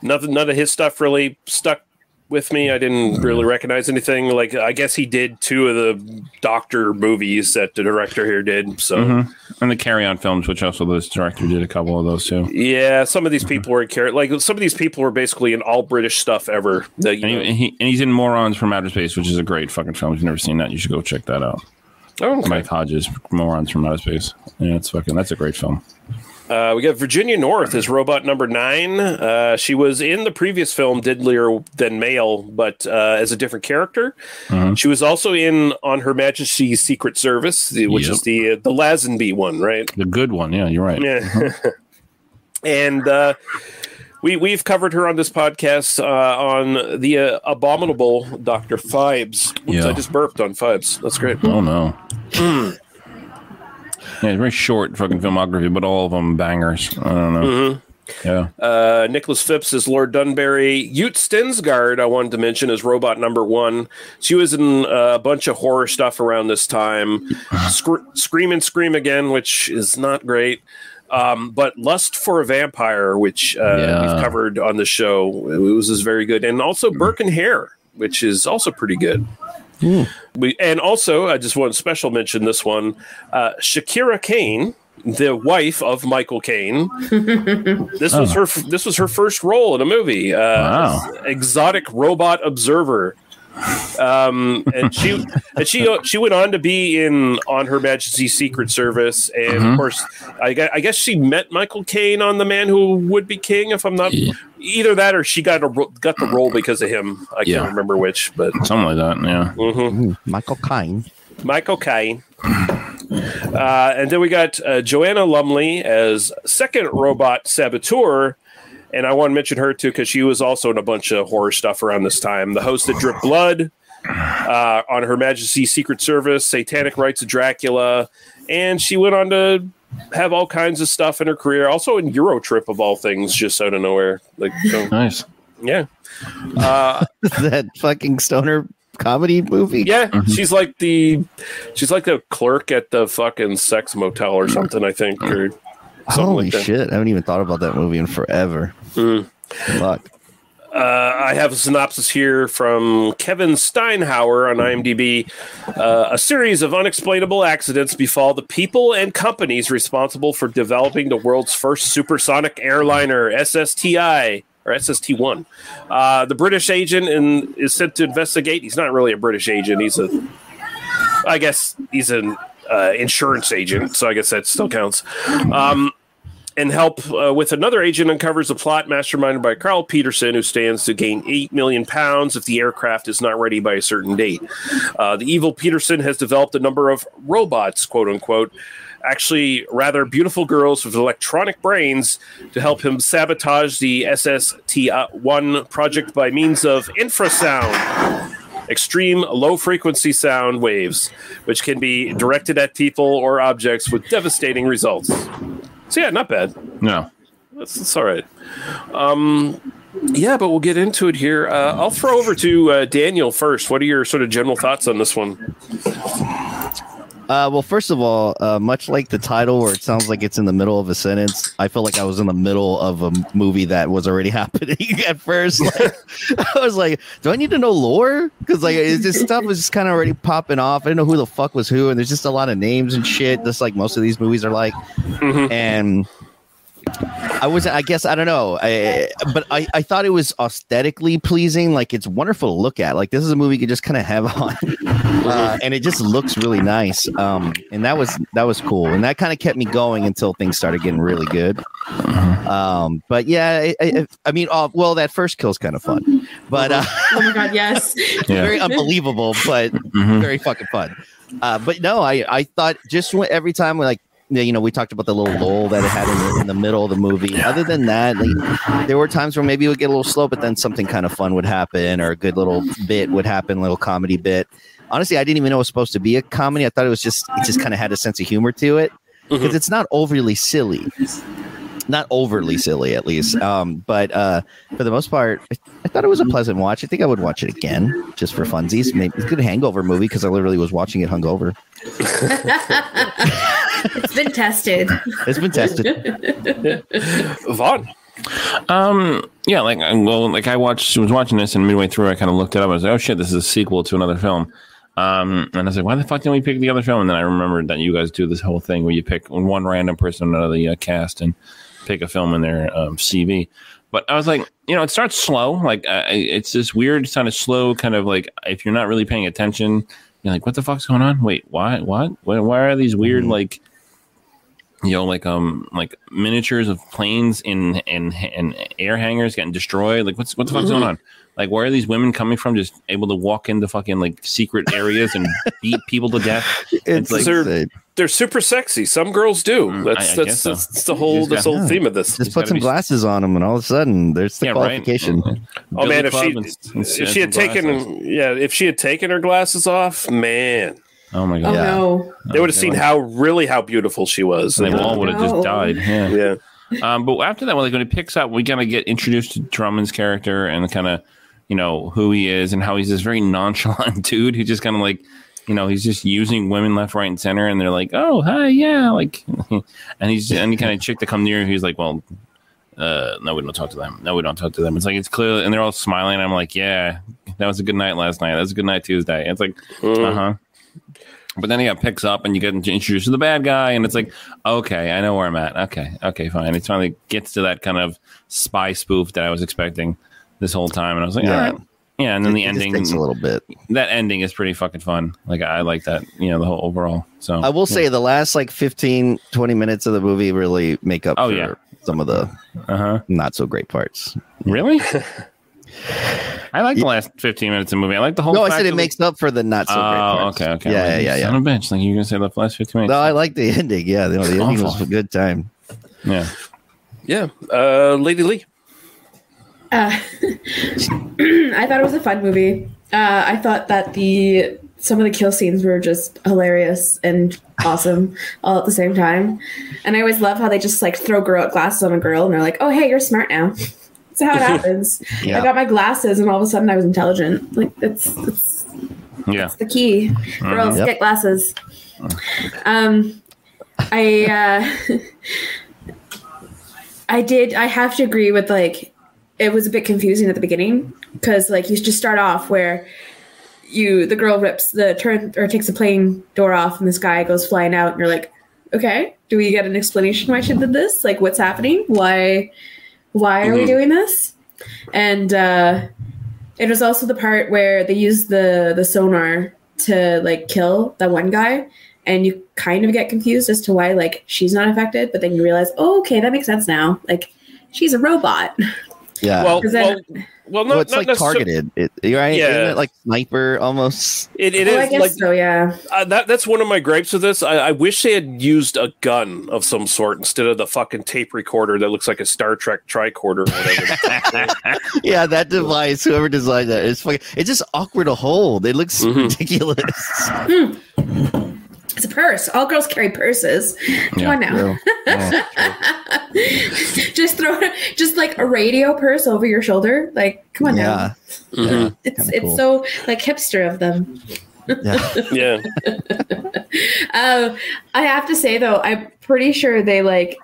None of his stuff really stuck with me. I didn't really recognize anything. I guess he did two of the Doctor movies that the director here did. So, and the Carry On films, which also the director did a couple of those too. Yeah, some of these people were some of these people were basically in all British stuff ever. He's in Morons from Outer Space, which is a great fucking film. If you've never seen that, you should go check that out. Oh, okay. Mike Hodges, Morons from Outer Space. Yeah, that's a great film. We got Virginia North as Robot Number 9. She was in the previous film, Deadlier Than Male, but as a different character. Mm-hmm. She was also in On Her Majesty's Secret Service, which is the Lazenby one, right? The good one, yeah, you're right. Yeah. Mm-hmm. And we've covered her on this podcast on the abominable Dr. Phibes. Oops, yeah. I just burped on Phibes. That's great. Oh, no. Yeah, very short fucking filmography, but all of them bangers. I don't know. Mm-hmm. Yeah. Nicholas Phipps is Lord Dunbury. Ute Stinsgaard, I wanted to mention, is Robot Number 1. She was in a bunch of horror stuff around this time. Scream and Scream Again, which is not great. But Lust for a Vampire, which we've covered on the show, is very good. And also Burke and Hare, which is also pretty good. Mm. I just want to special mention this one. Shakira Kane, the wife of Michael Caine. This was her first role in a movie. Exotic Robot Observer. And she went on to be in On Her Majesty's Secret Service, and of course, I guess she met Michael Caine on The Man Who Would Be King. If I'm not either that, or she got the role because of him. I can't remember which, but something like that. Yeah, Michael Caine. Michael Caine. And then we got Joanna Lumley as second robot saboteur. And I want to mention her, too, because she was also in a bunch of horror stuff around this time. The Host That Dripped Blood, On Her Majesty's Secret Service, Satanic Rites of Dracula. And she went on to have all kinds of stuff in her career. Also in Eurotrip, of all things, just out of nowhere. Nice. Yeah. That fucking stoner comedy movie? Yeah. Mm-hmm. She's like the clerk at the fucking sex motel or something, I think, or... Holy shit! I haven't even thought about that movie in forever. Good luck. I have a synopsis here from Kevin Steinhauer on IMDb. A series of unexplainable accidents befall the people and companies responsible for developing the world's first supersonic airliner, SSTI. Or SST-1. The British agent is sent to investigate. He's not really a British agent. He's an insurance agent, so I guess that still counts. And help with another agent uncovers a plot masterminded by Carl Peterson, who stands to gain £8 million if the aircraft is not ready by a certain date. The evil Peterson has developed a number of robots, quote unquote, actually rather beautiful girls with electronic brains, to help him sabotage the SST-1 project by means of infrasound. Extreme low-frequency sound waves, which can be directed at people or objects with devastating results. So, yeah, not bad. No. That's all right. Yeah, but we'll get into it here. I'll throw over to Daniel first. What are your sort of general thoughts on this one? Well, first of all, much like the title where it sounds like it's in the middle of a sentence, I feel like I was in the middle of a movie that was already happening at first. I was like, do I need to know lore? Because this stuff was just kind of already popping off. I didn't know who the fuck was who, and there's just a lot of names and shit, just like most of these movies are like. Mm-hmm. And I thought it was aesthetically pleasing. Like, it's wonderful to look at. Like, this is a movie you could just kind of have on, and it just looks really nice. And that was cool, and that kind of kept me going until things started getting really good. But yeah, I mean, that first kill's kind of fun, but oh my god, yes, very unbelievable, but very fucking fun. But no, I thought just every time we like. You know, we talked about the little lull that it had in the middle of the movie. Other than that, like, there were times where maybe it would get a little slow, but then something kind of fun would happen, or a good little bit would happen, little comedy bit. Honestly, I didn't even know it was supposed to be a comedy. I thought it just kind of had a sense of humor to it, because it's not overly silly. Not overly silly, at least. But for the most part, I thought it was a pleasant watch. I think I would watch it again just for funsies. Maybe it's a good hangover movie, because I literally was watching it hungover. It's been tested. It's been tested. Vaughn. Yeah. I was watching this, and midway through, I kind of looked it up. I was like, oh shit, this is a sequel to another film. And I was like, why the fuck didn't we pick the other film? And then I remembered that you guys do this whole thing where you pick one random person out of the cast and pick a film in their CV. But I was like, you know, it starts slow. Like, it's this weird kind of slow, kind of like, if you're not really paying attention, you're like, what the fuck's going on? Wait, why? What? Why are these weird, like, you know, like miniatures of planes and air hangars getting destroyed? Like, what the fuck's going on? Like, where are these women coming from? Just able to walk into fucking like secret areas and beat people to death. It's like, they're super sexy. Some girls do. That's the whole theme of this. Just put some glasses on them, and all of a sudden, there's the qualification. Right. Oh man, if she had taken her glasses off, man. Oh my god. Oh, no. They would have seen how beautiful she was. And they all would have just died. Yeah. But after that, when it picks up, we kind of get introduced to Drummond's character and kind of, you know, who he is and how he's this very nonchalant dude who just kind of like, you know, he's just using women left, right, and center, and they're like, oh, hi, yeah, like, and he's any kind of chick that come near, he's like, well, no, we don't talk to them. No, we don't talk to them. It's like, it's clearly, and they're all smiling. I'm like, yeah, that was a good night last night. That was a good night Tuesday. It's like, But then he picks up, and you get introduced to the bad guy, and it's like, okay, I know where I'm at. Okay, fine. It finally gets to that kind of spy spoof that I was expecting this whole time, and I was like, all right. Yeah, and then the ending takes a little bit. That ending is pretty fucking fun. Like, I like that, you know, the whole overall. So I will say the last like 15, 20 minutes of the movie really make up for some of the not so great parts. Really? I like the last 15 minutes of the movie. I like the whole. No, I said it makes up for the not so great parts. Oh, okay. Yeah, like, yeah. Son of a bitch. Like, you're going to say the last 15 minutes. No, I like the ending. Yeah, the ending was a good time. Yeah. Yeah. Lady Lee. I thought it was a fun movie. I thought that some of the kill scenes were just hilarious and awesome all at the same time. And I always love how they just like throw glasses on a girl and they're like, oh, hey, you're smart now. That's how it happens. Yeah. I got my glasses and all of a sudden I was intelligent. Like, that's the key. Girls, get glasses. I have to agree with like, it was a bit confusing at the beginning because, like, you just start off where the girl rips the turn or takes the plane door off, and this guy goes flying out, and you're like, okay, do we get an explanation why she did this? Like, what's happening? Why are we doing this? And it was also the part where they used the sonar to like kill that one guy, and you kind of get confused as to why like she's not affected, but then you realize, oh, okay, that makes sense now. Like, she's a robot. Yeah. Well, it's like targeted. Right? Yeah. Isn't it like sniper almost? It is. I guess like, so, yeah. That's one of my gripes with this. I wish they had used a gun of some sort instead of the fucking tape recorder that looks like a Star Trek tricorder. Or yeah, that device, whoever designed that, it's just awkward to hold. It looks ridiculous. It's a purse. All girls carry purses. Come on now. Yeah, just like a radio purse over your shoulder. Like, come on now. Yeah. It's so like hipster of them. Yeah. I have to say though, I'm pretty sure they like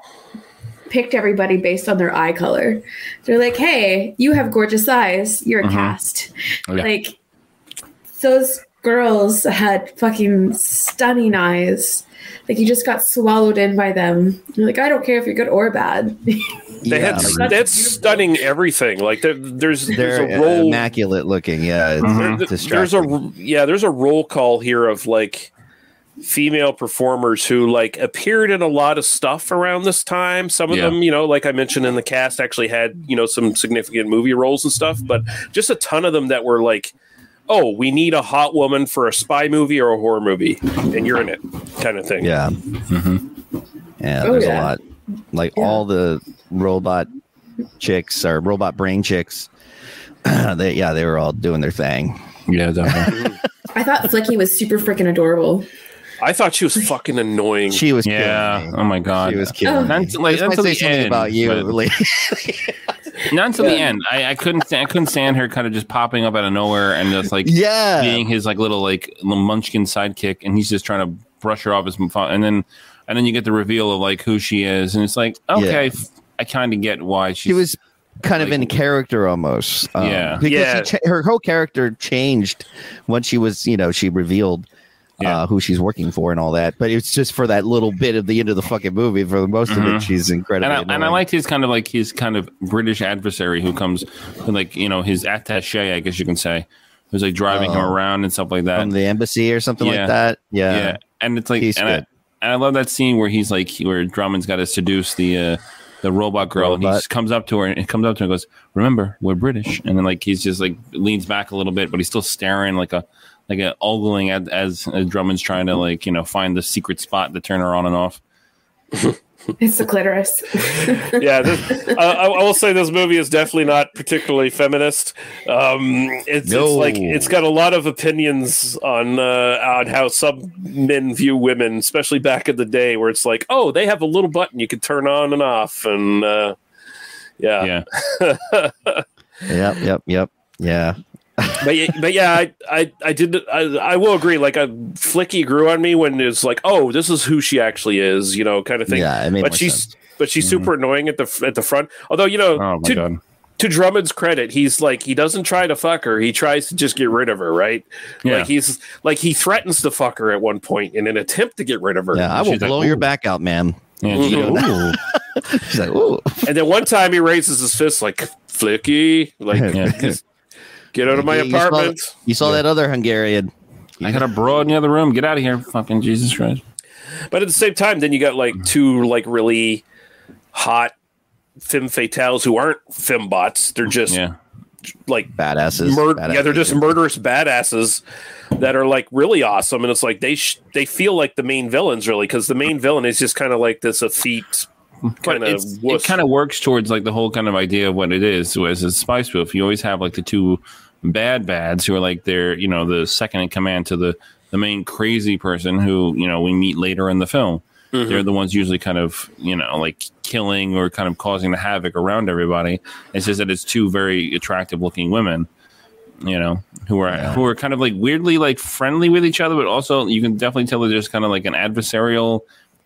picked everybody based on their eye color. They're like, hey, you have gorgeous eyes. You're a cast. Okay. Like those girls had fucking stunning eyes. Like, you just got swallowed in by them. You're like, I don't care if you're good or bad. That's stunning everything. Like, there's a role immaculate looking. Yeah, it's distracting. There's a roll call here of like female performers who like appeared in a lot of stuff around this time. Some of them, you know, like I mentioned in the cast, actually had, you know, some significant movie roles and stuff. But just a ton of them that were like, oh, we need a hot woman for a spy movie or a horror movie, and you're in it, kind of thing. Yeah. Yeah, there's a lot. Like, all the robot chicks or robot brain chicks, they were all doing their thing. Yeah, definitely. I thought Flicky was super freaking adorable. I thought she was fucking annoying. She was killing me. Oh, my God. She was killing me. Not until the end. I couldn't stand her kind of just popping up out of nowhere and just like being his like little munchkin sidekick, and he's just trying to brush her off as and then you get the reveal of like who she is, and it's like, okay, I kind of get why she was kind of in character almost. Because her whole character changed once she was, you know, she revealed who she's working for and all that, but it's just for that little bit of the end of the fucking movie. For the most of it, she's incredible. And I liked his kind of British adversary who comes with, like, you know, his attaché, I guess you can say, who's like driving him around and stuff like that from the embassy or something like that. Yeah, yeah. And it's like, and I love that scene where he's like, where Drummond's got to seduce the robot girl, and he just comes up to her and goes, "Remember, we're British." And then like he's just like leans back a little bit, but he's still staring like a. Like an ogling as Drummond's trying to, like, you know, find the secret spot to turn her on and off. It's the clitoris. I will say this movie is definitely not particularly feminist. It's like, it's got a lot of opinions on how some men view women, especially back in the day, where it's like, oh, they have a little button you can turn on and off, and yeah. but I will agree. Like, Flicky grew on me when it's like, oh, this is who she actually is, you know, kind of thing. Yeah, but she's super annoying at the front. Although, you know, to Drummond's credit, he's like, he doesn't try to fuck her. He tries to just get rid of her, right? Yeah. Like, he threatens to fuck her at one point in an attempt to get rid of her. Yeah, I will blow your back out, ma'am. Yeah, she's like, ooh. And then one time he raises his fist, like, Flicky, like. Get out of my apartment. You saw that other Hungarian. I got a bro in the other room. Get out of here. Fucking Jesus Christ. But at the same time, then you got like two like really hot femme fatales who aren't fembots. They're just like badasses. They're just murderous badasses that are like really awesome. And it's like they feel like the main villains really, because the main villain is just kind of like this effete. Kind of it kind of works towards like the whole kind of idea of what it is. So as a spy spoof, you always have like the two bads who are like they're, you know, the second in command to the main crazy person who, you know, we meet later in the film. Mm-hmm. They're the ones usually kind of, you know, like killing or kind of causing the havoc around everybody. It's just that it's two very attractive looking women, you know, who are kind of like weirdly like friendly with each other, but also you can definitely tell that there's kind of like an adversarial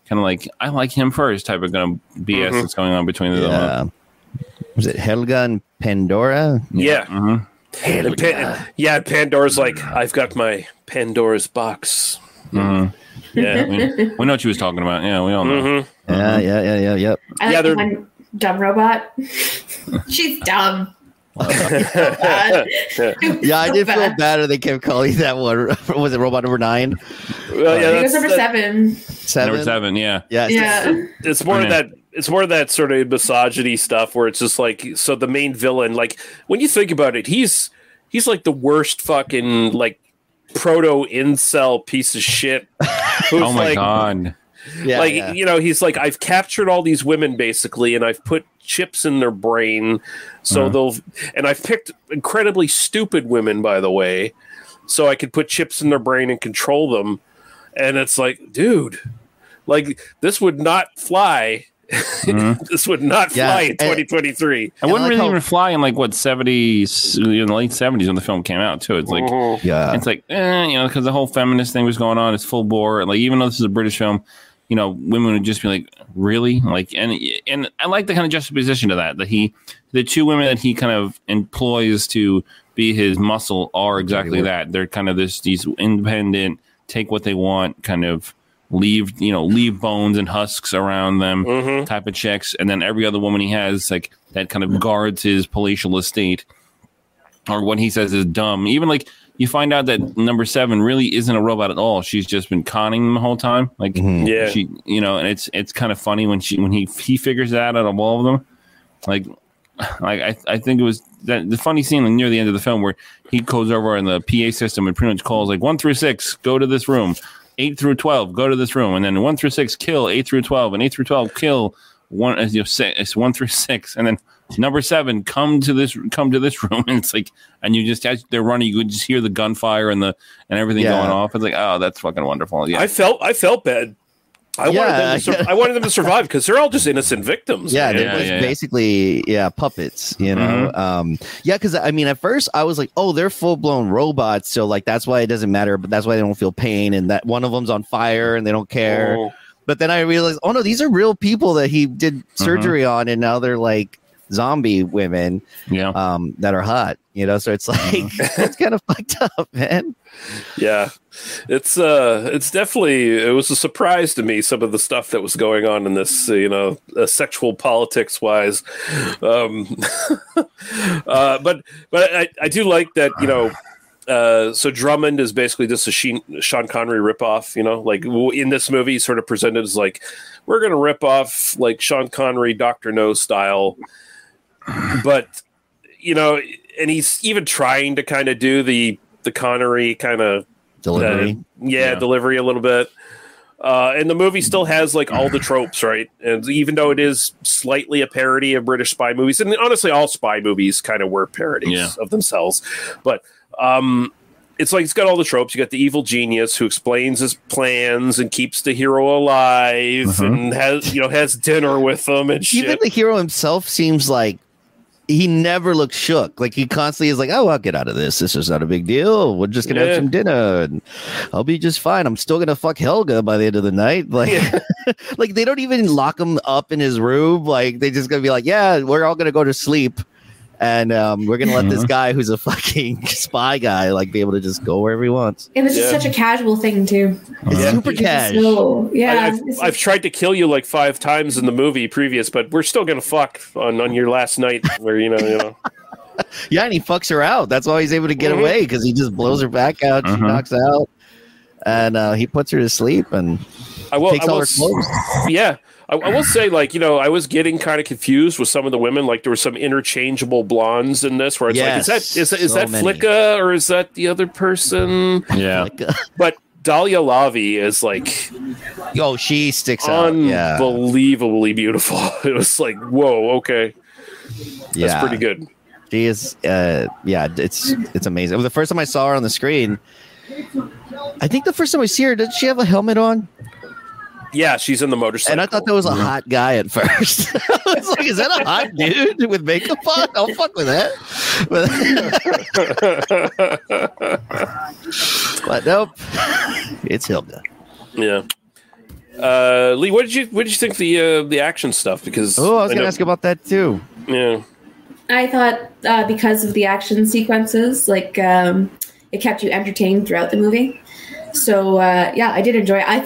kind of like, I like him first type of kind of BS that's going on between the them. Was it Helga and Pandora? Yeah. Mm-hmm. Pandora's like, I've got my Pandora's box. Mm-hmm. Yeah. we know what she was talking about. Yeah, we all know. Mm-hmm. Yeah. I like one dumb robot. She's dumb. I did feel bad that they kept calling that one. Was it robot number 9? Well, yeah, it was number 7. Number 7, yeah. Yeah. It's more of that sort of misogyny stuff where it's just like, so the main villain, like when you think about it, he's like the worst fucking like proto incel piece of shit. Oh my god. Yeah, you know, he's like, I've captured all these women basically, and I've put chips in their brain, so I've picked incredibly stupid women, by the way, so I could put chips in their brain and control them. And it's like, dude, like this would not fly. This would not fly in 2023. I wouldn't really even fly in like the late 70s when the film came out too. It's like, it's like, you know, because the whole feminist thing was going on. It's full bore. Like even though this is a British film, you know, women would just be like, really? Like, and I like the kind of juxtaposition to that the two women that he kind of employs to be his muscle are exactly that. They're kind of these independent, take what they want kind of. Leave bones and husks around them type of chicks. And then every other woman he has like that kind of guards his palatial estate or what he says is dumb. Even like you find out that number 7 really isn't a robot at all. She's just been conning him the whole time. Like she, you know, and it's kind of funny when he figures that out of all of them. I think it was the funny scene near the end of the film where he goes over in the PA system and pretty much calls like 1 through 6, go to this room. 8 through 12, go to this room, and then 1 through 6, kill 8 through 12, and 8 through 12, kill 1 through 6, and then number 7, come to this room, and it's like, and you just as they're running, you could just hear the gunfire and everything going off. It's like, oh, that's fucking wonderful. Yeah, I felt bad. I wanted them to survive because they're all just innocent victims. Yeah, they're basically puppets, you know. Because I mean, at first I was like, oh, they're full blown robots, so like that's why it doesn't matter. But that's why they don't feel pain, and that one of them's on fire and they don't care. Oh. But then I realized, oh no, these are real people that he did surgery on, and now they're like zombie women, that are hot, you know. So it's like it's kind of fucked up, man. Yeah. It's definitely, it was a surprise to me, some of the stuff that was going on in this, you know, sexual politics wise. But I do like that, you know, so Drummond is basically just a Sean Connery ripoff, you know, like in this movie, he's sort of presented as like, we're going to rip off like Sean Connery, Dr. No style, but you know, and he's even trying to kind of do the Connery kind of delivery. Delivery a little bit. And the movie still has like all the tropes, right? And even though it is slightly a parody of British spy movies, and honestly, all spy movies kind of were parodies of themselves. But it's like it's got all the tropes. You got the evil genius who explains his plans and keeps the hero alive and has dinner with them and shit. Even the hero himself seems like he never looks shook. Like he constantly is like, oh, I'll get out of this. This is not a big deal. We're just going to have some dinner and I'll be just fine. I'm still going to fuck Helga by the end of the night. Like, like they don't even lock him up in his room. Like they just going to be like, yeah, we're all going to go to sleep. And we're going to let this guy who's a fucking spy guy, like be able to just go wherever he wants. It was just such a casual thing too. It's super casual. Yeah. I've tried to kill you like 5 times in the movie previous, but we're still going to fuck on your last night where, you know, Yeah, and he fucks her out. That's why he's able to get away, because he just blows her back out. She knocks out, and he puts her to sleep and takes all her clothes. Yeah. I will say, like, you know, I was getting kind of confused with some of the women. Like, there were some interchangeable blondes in this where it's like, is that Flicka or is that the other person? Yeah. But Dahlia Lavi is like, she sticks out. Unbelievably beautiful. It was like, whoa, okay. That's pretty good. She is, it's amazing. The first time I saw her on the screen, I think the first time I see her, did she have a helmet on? Yeah, she's in the motorcycle. And I thought that was a hot guy at first. I was like, is that a hot dude with makeup on? I'll fuck with that. But nope. It's Helga. Yeah. Lee, what did you think the action stuff? Because I was going to ask about that too. Yeah. I thought because of the action sequences, like it kept you entertained throughout the movie. So I did enjoy it. I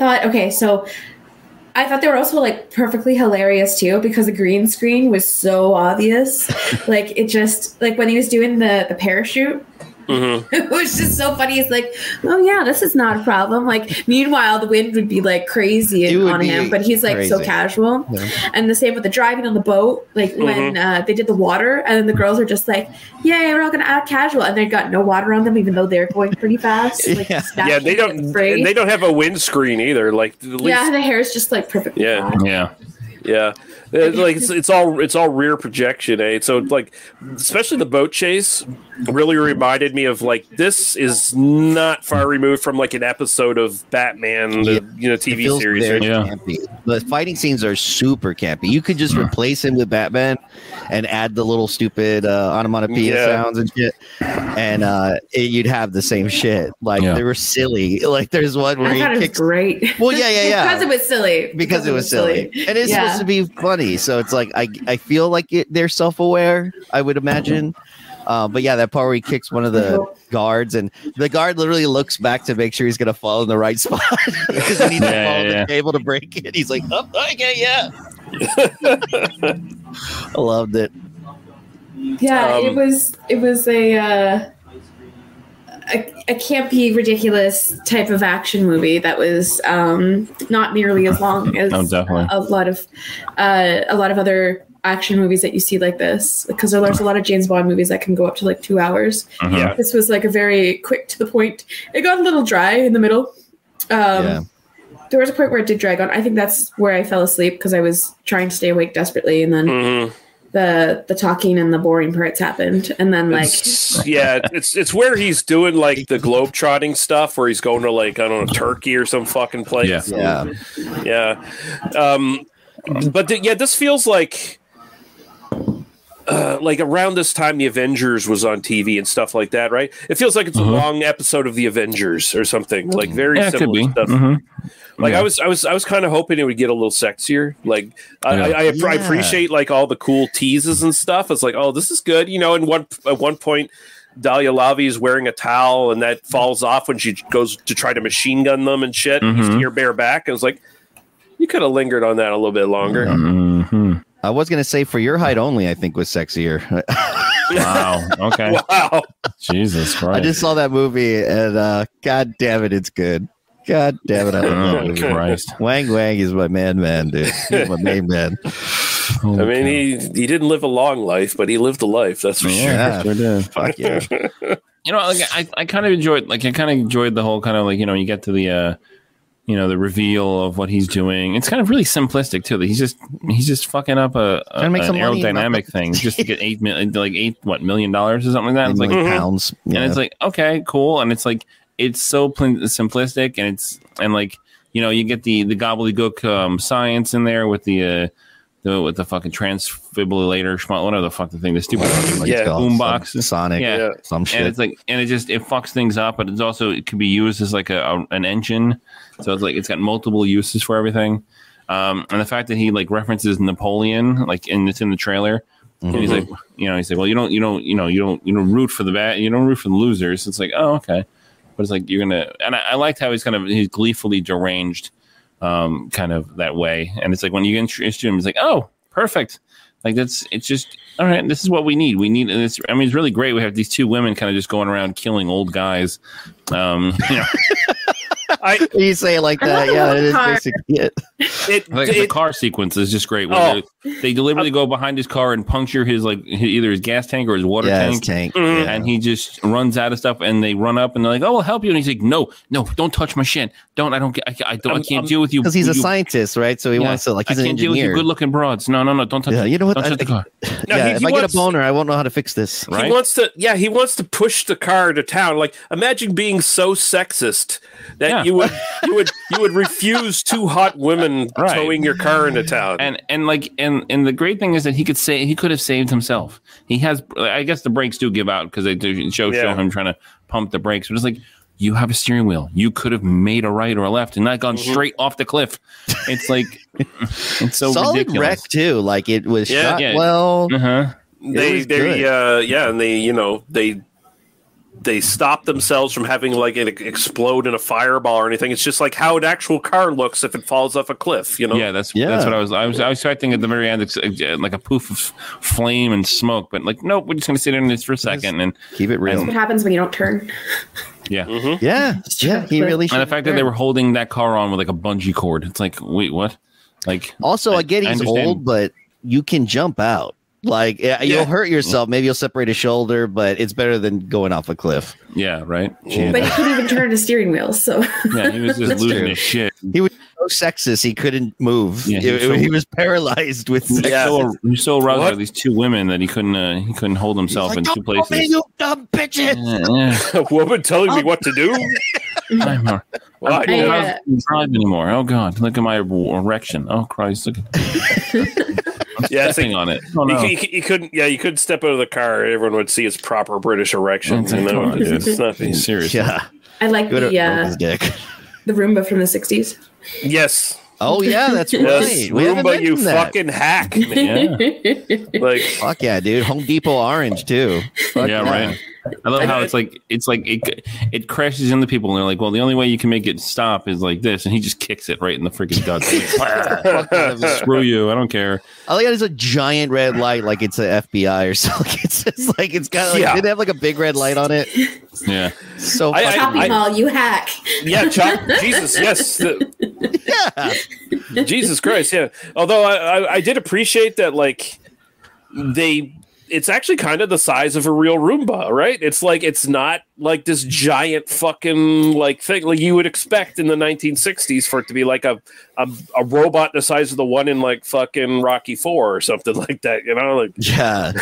thought they were also like perfectly hilarious too, because the green screen was so obvious. Like it just, like when he was doing the parachute, it was just so funny. It's like, oh yeah, this is not a problem. Like meanwhile, the wind would be like crazy on him, but he's like crazy. So casual. Yeah. And the same with the driving on the boat. Like when they did the water, and then the girls are just like, "Yay, we're all gonna act casual," and they got no water on them, even though they're going pretty fast. Like, they don't. They don't have a windscreen either. Like at least, the hair is just like perfect. Yeah, yeah. Yeah, like it's all rear projection, eh? So like, especially the boat chase really reminded me of like, this is not far removed from like an episode of Batman, the TV series. Right? Yeah. The fighting scenes are super campy. You could just replace him with Batman and add the little stupid onomatopoeia sounds and shit, and you'd have the same shit. Like they were silly. Like there's one where he kicks. Great. Well, yeah. Because it was silly. Because it was silly. And it's supposed to be funny, so it's like I feel like they're self-aware, I would imagine. But yeah, that part where he kicks one of the guards, and the guard literally looks back to make sure he's gonna fall in the right spot, because he needs to fall on the table to break it. He's like, oh, okay, I loved it. It was a campy, ridiculous type of action movie that was not nearly as long as a lot of other action movies that you see like this, because there's a lot of James Bond movies that can go up to like 2 hours. This was like a very quick to the point. It got a little dry in the middle. There was a point where it did drag on. I think that's where I fell asleep, because I was trying to stay awake desperately, and then the talking and the boring parts happened, and then like it's where he's doing like the globe trotting stuff, where he's going to like, I don't know, Turkey or some fucking place. But this feels like around this time the Avengers was on TV and stuff like that, right? It feels like it's a long episode of the Avengers or something, like very similar stuff. Like I was kind of hoping it would get a little sexier. Like I appreciate like all the cool teases and stuff. It's like, oh, this is good, you know. And at one point, Dahlia Lavi is wearing a towel, and that falls off when she goes to try to machine gun them and shit. And you're bareback, and it's like, you could have lingered on that a little bit longer. I was gonna say, for your height only, I think was sexier. Wow. Okay. Wow. Jesus Christ. I just saw that movie, and God damn it, it's good. God damn it! I love that Christ. Wang is my man, dude. He's my main man. Oh, I mean, he didn't live a long life, but he lived a life. That's for sure. Sure did. Fuck yeah. You know, like I kind of enjoyed, the whole kind of like, you know, you get to the, the reveal of what he's doing. It's kind of really simplistic too. That he's just fucking up an aerodynamic thing just to get $8 million or something like that. It's like pounds, and it's like, okay, cool, and it's like. It's so simplistic, and you get the gobbledygook science in there with the fucking transfibrillator, whatever the fuck the thing, the stupid boombox, Sonic, some shit. And it's like, and it fucks things up, but it's also, it could be used as like an engine, so it's like it's got multiple uses for everything. And the fact that he like references Napoleon, like, and it's in the trailer. Mm-hmm. And he's like, he's like, well, you don't root for the bad, you don't root for the losers. It's like, oh, okay. But it's like, I liked how he's kind of, he's gleefully deranged, kind of that way. And it's like, when you introduce him, he's like, oh, perfect. Like it's just, all right, this is what we need. We need, and it's, I mean, it's really great. We have these two women kind of just going around killing old guys. You know. You say it like that, yeah, it is basically it. The car sequence is just great. Oh. They deliberately go behind his car and puncture his, like, either his gas tank or his water tank. Yeah. And he just runs out of stuff, and they run up and they're like, "Oh, we'll help you." And he's like, "No, don't touch my shin. I can't deal with you." Because he's a scientist, right? So he wants to, like, he's an engineer. I can't deal with you good-looking broads. No, don't touch. Yeah, you know what? Don't touch the car. No, if I get a boner, I won't know how to fix this. Right? He wants to push the car to town. Like, imagine being so sexist that. Yeah. You would refuse two hot women towing your car into town. And the great thing is that he could have saved himself. He has, I guess the brakes do give out because they do show him trying to pump the brakes. But it's like, you have a steering wheel. You could have made a right or a left and not gone straight off the cliff. It's like, it's so solid ridiculous. Wreck too. Like it was shot well. Uh-huh. They stop themselves from having like it explode in a fireball or anything. It's just like how an actual car looks if it falls off a cliff, you know? Yeah, that's what I was expecting at the very end, like a poof of flame and smoke, but like, nope, we're just going to sit in this for a second and keep it real. That's what happens when you don't turn. Yeah. Mm-hmm. Yeah. He really should. And the fact that they were holding that car on with like a bungee cord. It's like, wait, what? Like, also, I get he's old, but you can jump out. Like you'll hurt yourself, maybe you'll separate a shoulder, but it's better than going off a cliff. Yeah, right. Yeah. But he couldn't even turn the steering wheel, so yeah, he was just losing his shit. He was so sexist, he couldn't move. Yeah, he was paralyzed with sex. So aroused by these two women that he couldn't hold himself in two places. Me, you dumb bitches! Yeah. A woman telling me what to do. I can't drive anymore. Oh God! Look at my erection. Oh Christ! Look at. Stepping on it. Oh, no. You couldn't step out of the car. Everyone would see his proper British erection. It's nothing serious. Yeah. I like the Roomba from the 60s. Yes. Oh, yeah, that's right. Roomba, you fucking hack, man. Yeah. Like, fuck yeah, dude. Home Depot orange, too. Fuck yeah, right. I love how it crashes into people, and they're like, well, the only way you can make it stop is like this, and he just kicks it right in the freaking guts. Like, screw you, I don't care. I like how there's a giant red light, like it's an FBI or something. It's just like it's got. Like, yeah. Did it have like a big red light on it? Yeah. So shopping mall, you hack. Yeah, Jesus, yes. Yeah. Jesus Christ, yeah. Although I did appreciate that, like they. It's actually kind of the size of a real Roomba, right? It's like it's not like this giant fucking like thing like you would expect in the 1960s for it to be like a robot the size of the one in like fucking Rocky IV or something like that, you know? Like, yeah.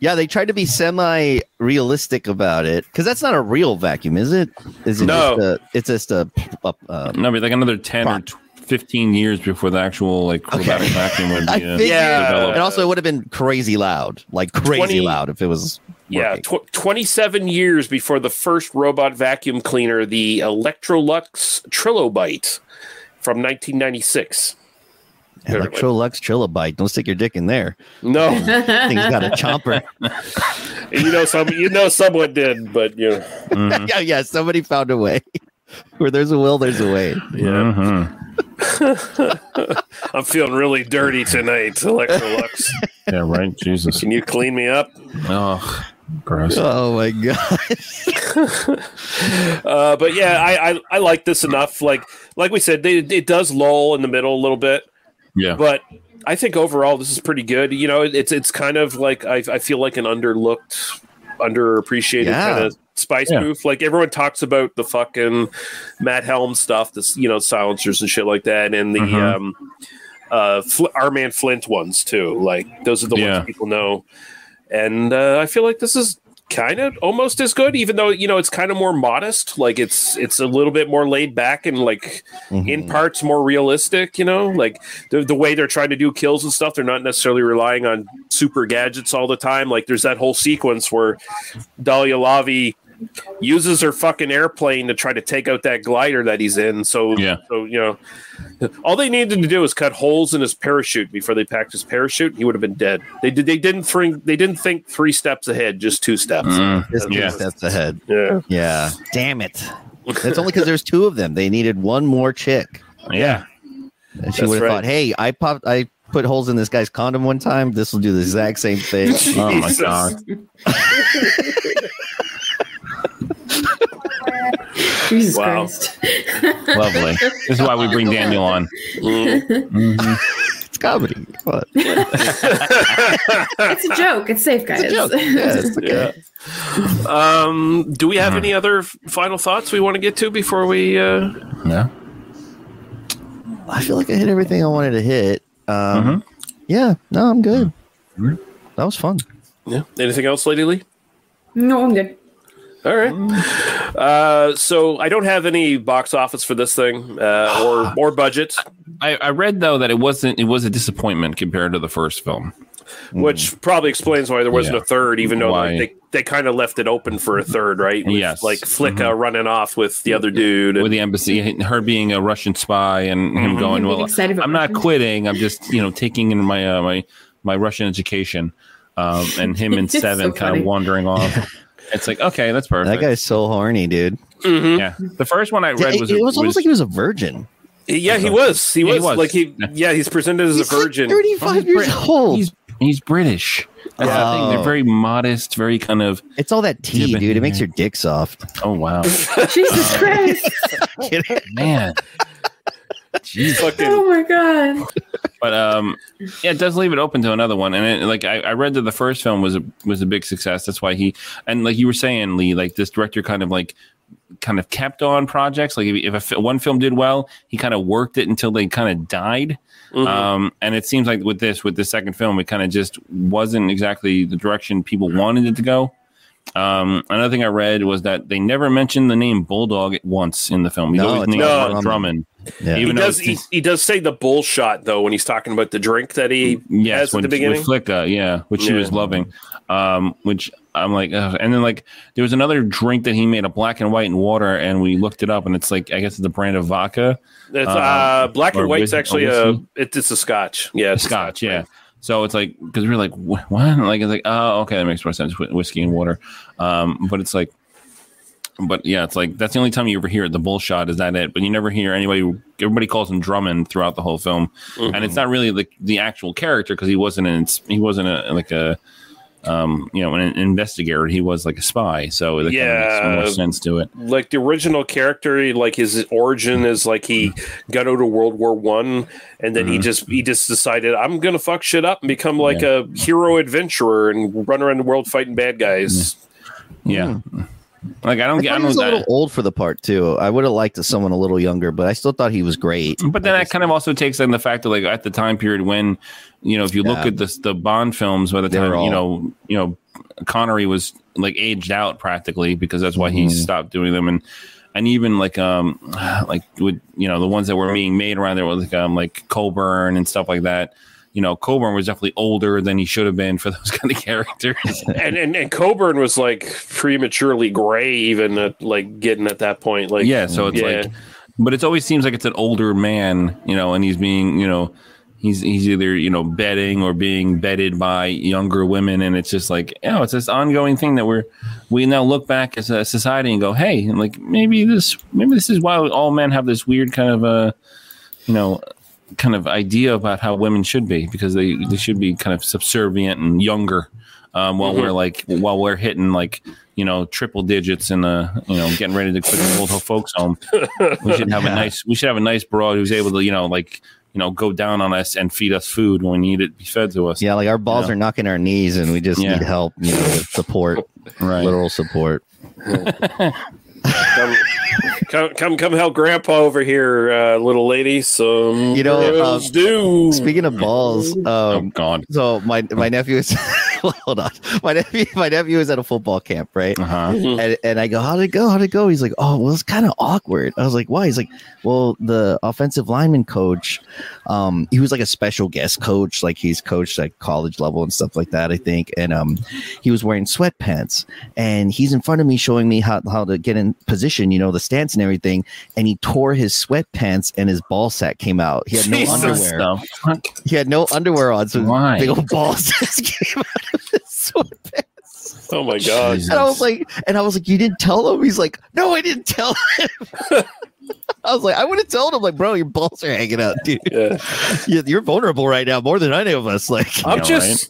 Yeah, they tried to be semi-realistic about it because that's not a real vacuum, is it? Is it no. It's just a no, but like another 10 or 20. 15 years before the actual like robotic vacuum would be developed. And also it would have been crazy loud if it was working. 27 years before the first robot vacuum cleaner, the Electrolux Trilobite from 1996. Electrolux Trilobite. Don't stick your dick in there. No. Thing's got a chomper. Someone did, but you know. Mm-hmm. Yeah, somebody found a way. Where there's a will, there's a way. Yeah. Mm-hmm. I'm feeling really dirty tonight, Electrolux. Yeah, right. Jesus. Can you clean me up? Oh, gross. Oh my God. But yeah, I like this enough. Like we said, it does lull in the middle a little bit. Yeah. But I think overall this is pretty good. You know, it's kind of like I feel like an underlooked, underappreciated kind of spice move. Like everyone talks about the fucking Matt Helm stuff, this, you know, silencers and shit like that, and the our man Flint ones too. Like those are the ones people know, and I feel like this is kind of almost as good, even though, you know, it's kind of more modest. Like it's a little bit more laid back and like in parts more realistic, you know, like the way they're trying to do kills and stuff. They're not necessarily relying on super gadgets all the time. Like there's that whole sequence where Dahlia Lavi uses her fucking airplane to try to take out that glider that he's in. So, you know, all they needed to do was cut holes in his parachute before they packed his parachute. He would have been dead. They didn't think 3 steps ahead, just 2 steps. Just 2 steps ahead. Yeah. Damn it. That's only because there's 2 of them. They needed one more chick. Yeah. And she would have thought, hey, I put holes in this guy's condom one time. This will do the exact same thing. Oh my God. Jesus Christ. Lovely. This is why we bring Daniel on. Mm-hmm. It's comedy. What? It's a joke. It's safe, guys. It's a joke. Yeah, it's okay. Yeah. Do we have any other final thoughts we want to get to before we... No. I feel like I hit everything I wanted to hit. Yeah. No, I'm good. Mm-hmm. That was fun. Yeah. Anything else, Lady Lee? No, I'm good. All right. So I don't have any box office for this thing or budget. I read, though, that it was a disappointment compared to the first film. Which probably explains why there wasn't a third, even though they kind of left it open for a third, right? With, yes. Like Flicka running off with the other dude. And, with the embassy, her being a Russian spy and him going, well, I'm not quitting. I'm just, taking in my my Russian education and him and Seven kind of wandering off. It's like, okay, that's perfect. That guy's so horny, dude. Mm-hmm. Yeah. The first one I read was... It was almost like he was a virgin. Yeah, he was. He's presented as a virgin. Like 35 years old. He's British. That's the thing. They're very modest, very kind of... It's all that tea, dude. It makes your dick soft. Oh, wow. Jesus Christ. Man. Jesus. Oh, my God. But, it does leave it open to another one. And I read that the first film was a big success. That's why he... And like you were saying, Lee, like this director kind of kept on projects. Like if one film did well, he kind of worked it until they kind of died. Mm-hmm. And it seems like with the second film, it kind of just wasn't exactly the direction people wanted it to go. Another thing I read was that they never mentioned the name Bulldog once in the film. He's always named Drummond. Yeah. He does say the bull shot though when he's talking about the drink that he has at the beginning. With Flicka, which she was loving. Which I'm like, ugh. And then there was another drink that he made, a black and white in water, and we looked it up, and it's I guess it's the brand of vodka. It's black and white's actually it's a Scotch. Yeah, it's Scotch. Yeah. Right. So it's because we're like, what? Like it's like, oh, okay, that makes more sense. Whiskey and water. But it's like. But yeah, it's like that's the only time you ever hear it. The bull shot is that it, but you never hear anybody. Everybody calls him Drummond throughout the whole film, and it's not really the actual character because he wasn't an investigator. He was like a spy, so that kind of makes more sense to it. Like the original character, his origin is he got out of World War I, and then he just decided I'm gonna fuck shit up and become a hero adventurer and run around the world fighting bad guys. Yeah. Yeah. I was a little old for the part too. I would have liked someone a little younger, but I still thought he was great. But then that kind of also takes in the fact that at the time period when, if you look at the Bond films, by the time Connery was aged out practically because that's why he stopped doing them, and even with the ones that were being made around there was Coburn and stuff like that. Coburn was definitely older than he should have been for those kind of characters. and Coburn was prematurely gray even at, getting at that point. But it always seems like it's an older man, and he's being, he's either, bedding or being bedded by younger women. And it's just it's this ongoing thing that we now look back as a society and go, hey, and maybe this is why all men have this weird kind of, kind of idea about how women should be because they should be kind of subservient and younger while we're hitting triple digits and getting ready to quit the old folks home. We should have a nice broad who's able to go down on us and feed us food when we need it be fed to us. Yeah, like our balls are knocking our knees and we just need help, with support, literal support. Come help Grandpa over here, little lady. So do. Speaking of balls, God. So my nephew is hold on. My nephew is at a football camp, right? Uh-huh. And I go, how'd it go? How'd it go? He's like, oh, well, it's kind of awkward. I was like, why? He's like, well, the offensive lineman coach, he was a special guest coach, he's coached at college level and stuff like that, I think. And he was wearing sweatpants, and he's in front of me showing me how to get in position, the stance and everything. And he tore his sweatpants, and his ball sack came out. He had no underwear. Though. He had no underwear on, so why? Big old ball sack came out. Sweatpants. Oh my God! Jesus. And I was like, you didn't tell him? He's like, no, I didn't tell him. I was like, I would have told him, like, bro, your balls are hanging out, dude. Yeah. You're vulnerable right now more than any of us. Like, I'm disturbed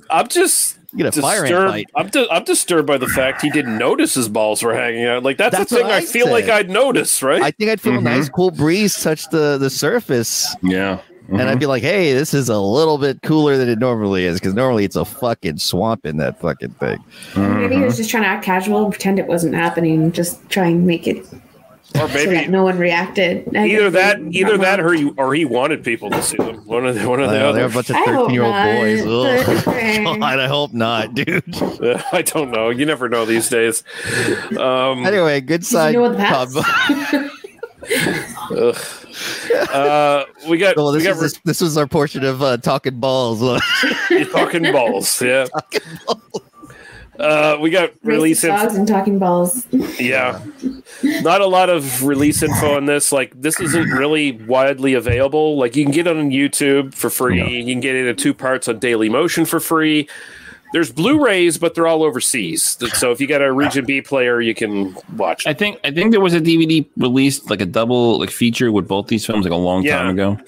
by the fact he didn't notice his balls were hanging out. Like, that's the thing I feel like I'd notice, right? I think I'd feel a nice cool breeze touch the surface. Yeah. Mm-hmm. And I'd be like, hey, this is a little bit cooler than it normally is, because normally it's a fucking swamp in that fucking thing. Mm-hmm. Maybe he was just trying to act casual and pretend it wasn't happening, just try and make it or maybe so that no one reacted. Either that or he wanted people to see them. One or the other. They're a bunch of 13-year-old boys. God, I hope not, dude. I don't know. You never know these days. Anyway, good side. You know the this was our portion of talking balls. Talking balls, yeah. Talking balls. We got release dogs and talking balls. Yeah, not a lot of release info on this. Like, this isn't really widely available. Like, you can get it on YouTube for free. Yeah. You can get it in 2 parts on Daily Motion for free. There's Blu-rays, but they're all overseas. So if you got a Region B player, you can watch it. I think there was a DVD released, like a double feature with both these films, like a long time ago.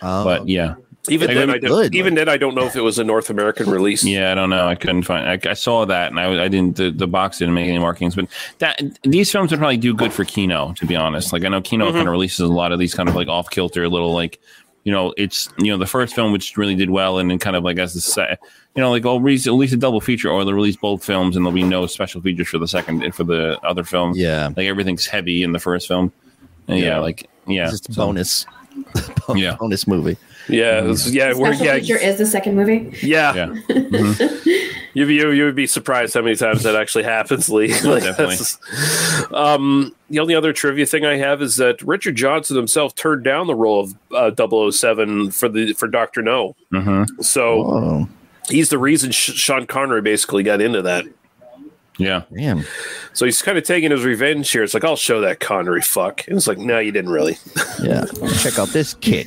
But yeah. Even then, I don't know if it was a North American release. Yeah, I don't know. I couldn't find. I saw that, and I didn't. The box didn't make any markings. But these films would probably do good for Kino, to be honest. Like, I know Kino kind of releases a lot of these kind of like off kilter little, like, you know, it's, you know, the first film which really did well, and then kind of like as the set, you know, like I'll release a double feature, or they'll release both films, and there'll be no special features for the second for the other film. Yeah, like everything's heavy in the first film. And it's just bonus movie. Yeah, feature is the second movie. Yeah. Mm-hmm. You would be surprised how many times that actually happens, Lee. Like, definitely. The only other trivia thing I have is that Richard Johnson himself turned down the role of 007 for Dr. No. Mm-hmm. So he's the reason Sean Connery basically got into that. Yeah. Damn. So he's kind of taking his revenge here. It's like, I'll show that Connery fuck. And it's like, no, you didn't really. Yeah. Check out this kick.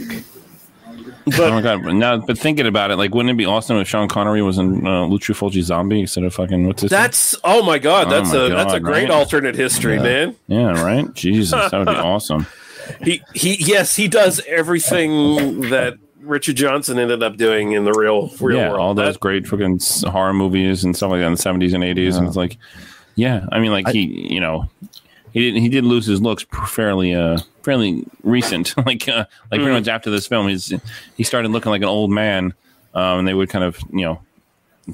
But, oh my God! But thinking about it, like, wouldn't it be awesome if Sean Connery was in Lucio Fulci Zombie instead of fucking what's his? That's a great alternate history, man. Yeah, right. Jesus, that would be awesome. He does everything that Richard Johnson ended up doing in the real world. All those great fucking horror movies and stuff like that in the '70s and eighties, and it's like, yeah, I mean, like he did lose his looks fairly recent, like pretty much after this film, he started looking like an old man, and they would kind of, you know,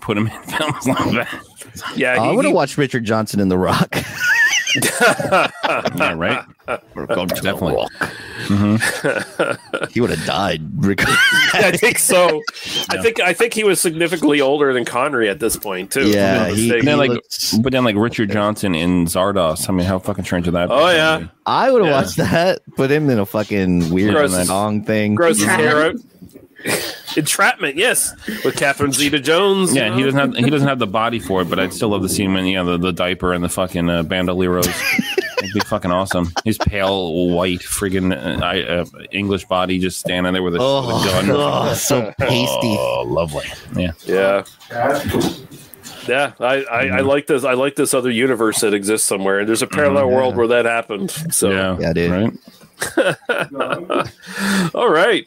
put him in films like that. Yeah, I would have watched Richard Johnson in The Rock. Yeah, right. We're going to definitely. Walk. Mm-hmm. He would have died. I think so. Yeah. I think he was significantly older than Connery at this point too. Yeah, but then Richard Johnson in Zardos. I mean, how fucking strange would that be? Oh yeah, I would have watched that. Put him in a fucking weird long thing. Gross hair. Entrapment, yes, with Catherine Zeta-Jones. Yeah, he doesn't have the body for it, but I'd still love to see him in the diaper and the fucking bandoleros. It'd be fucking awesome. His pale white friggin' English body just standing there with a gun. Oh, so pasty. Oh, lovely. Yeah. Yeah. Yeah, I like this. I like this other universe that exists somewhere. There's a parallel world where that happened. So yeah dude. Right? All right,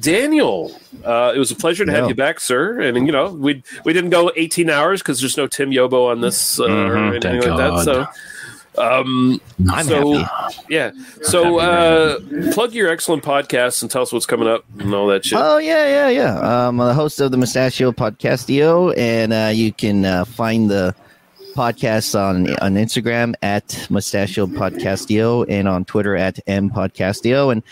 Daniel, it was a pleasure to have you back, sir. And we didn't go 18 hours because there's no Tim Yobo on this or anything like that. So happy. Yeah. So plug your excellent podcast and tell us what's coming up and all that shit. Oh yeah. I'm the host of the Mustachio Podcastio, and you can find the podcasts on Instagram at Mustachio Podcastio and on Twitter at mpodcastio. And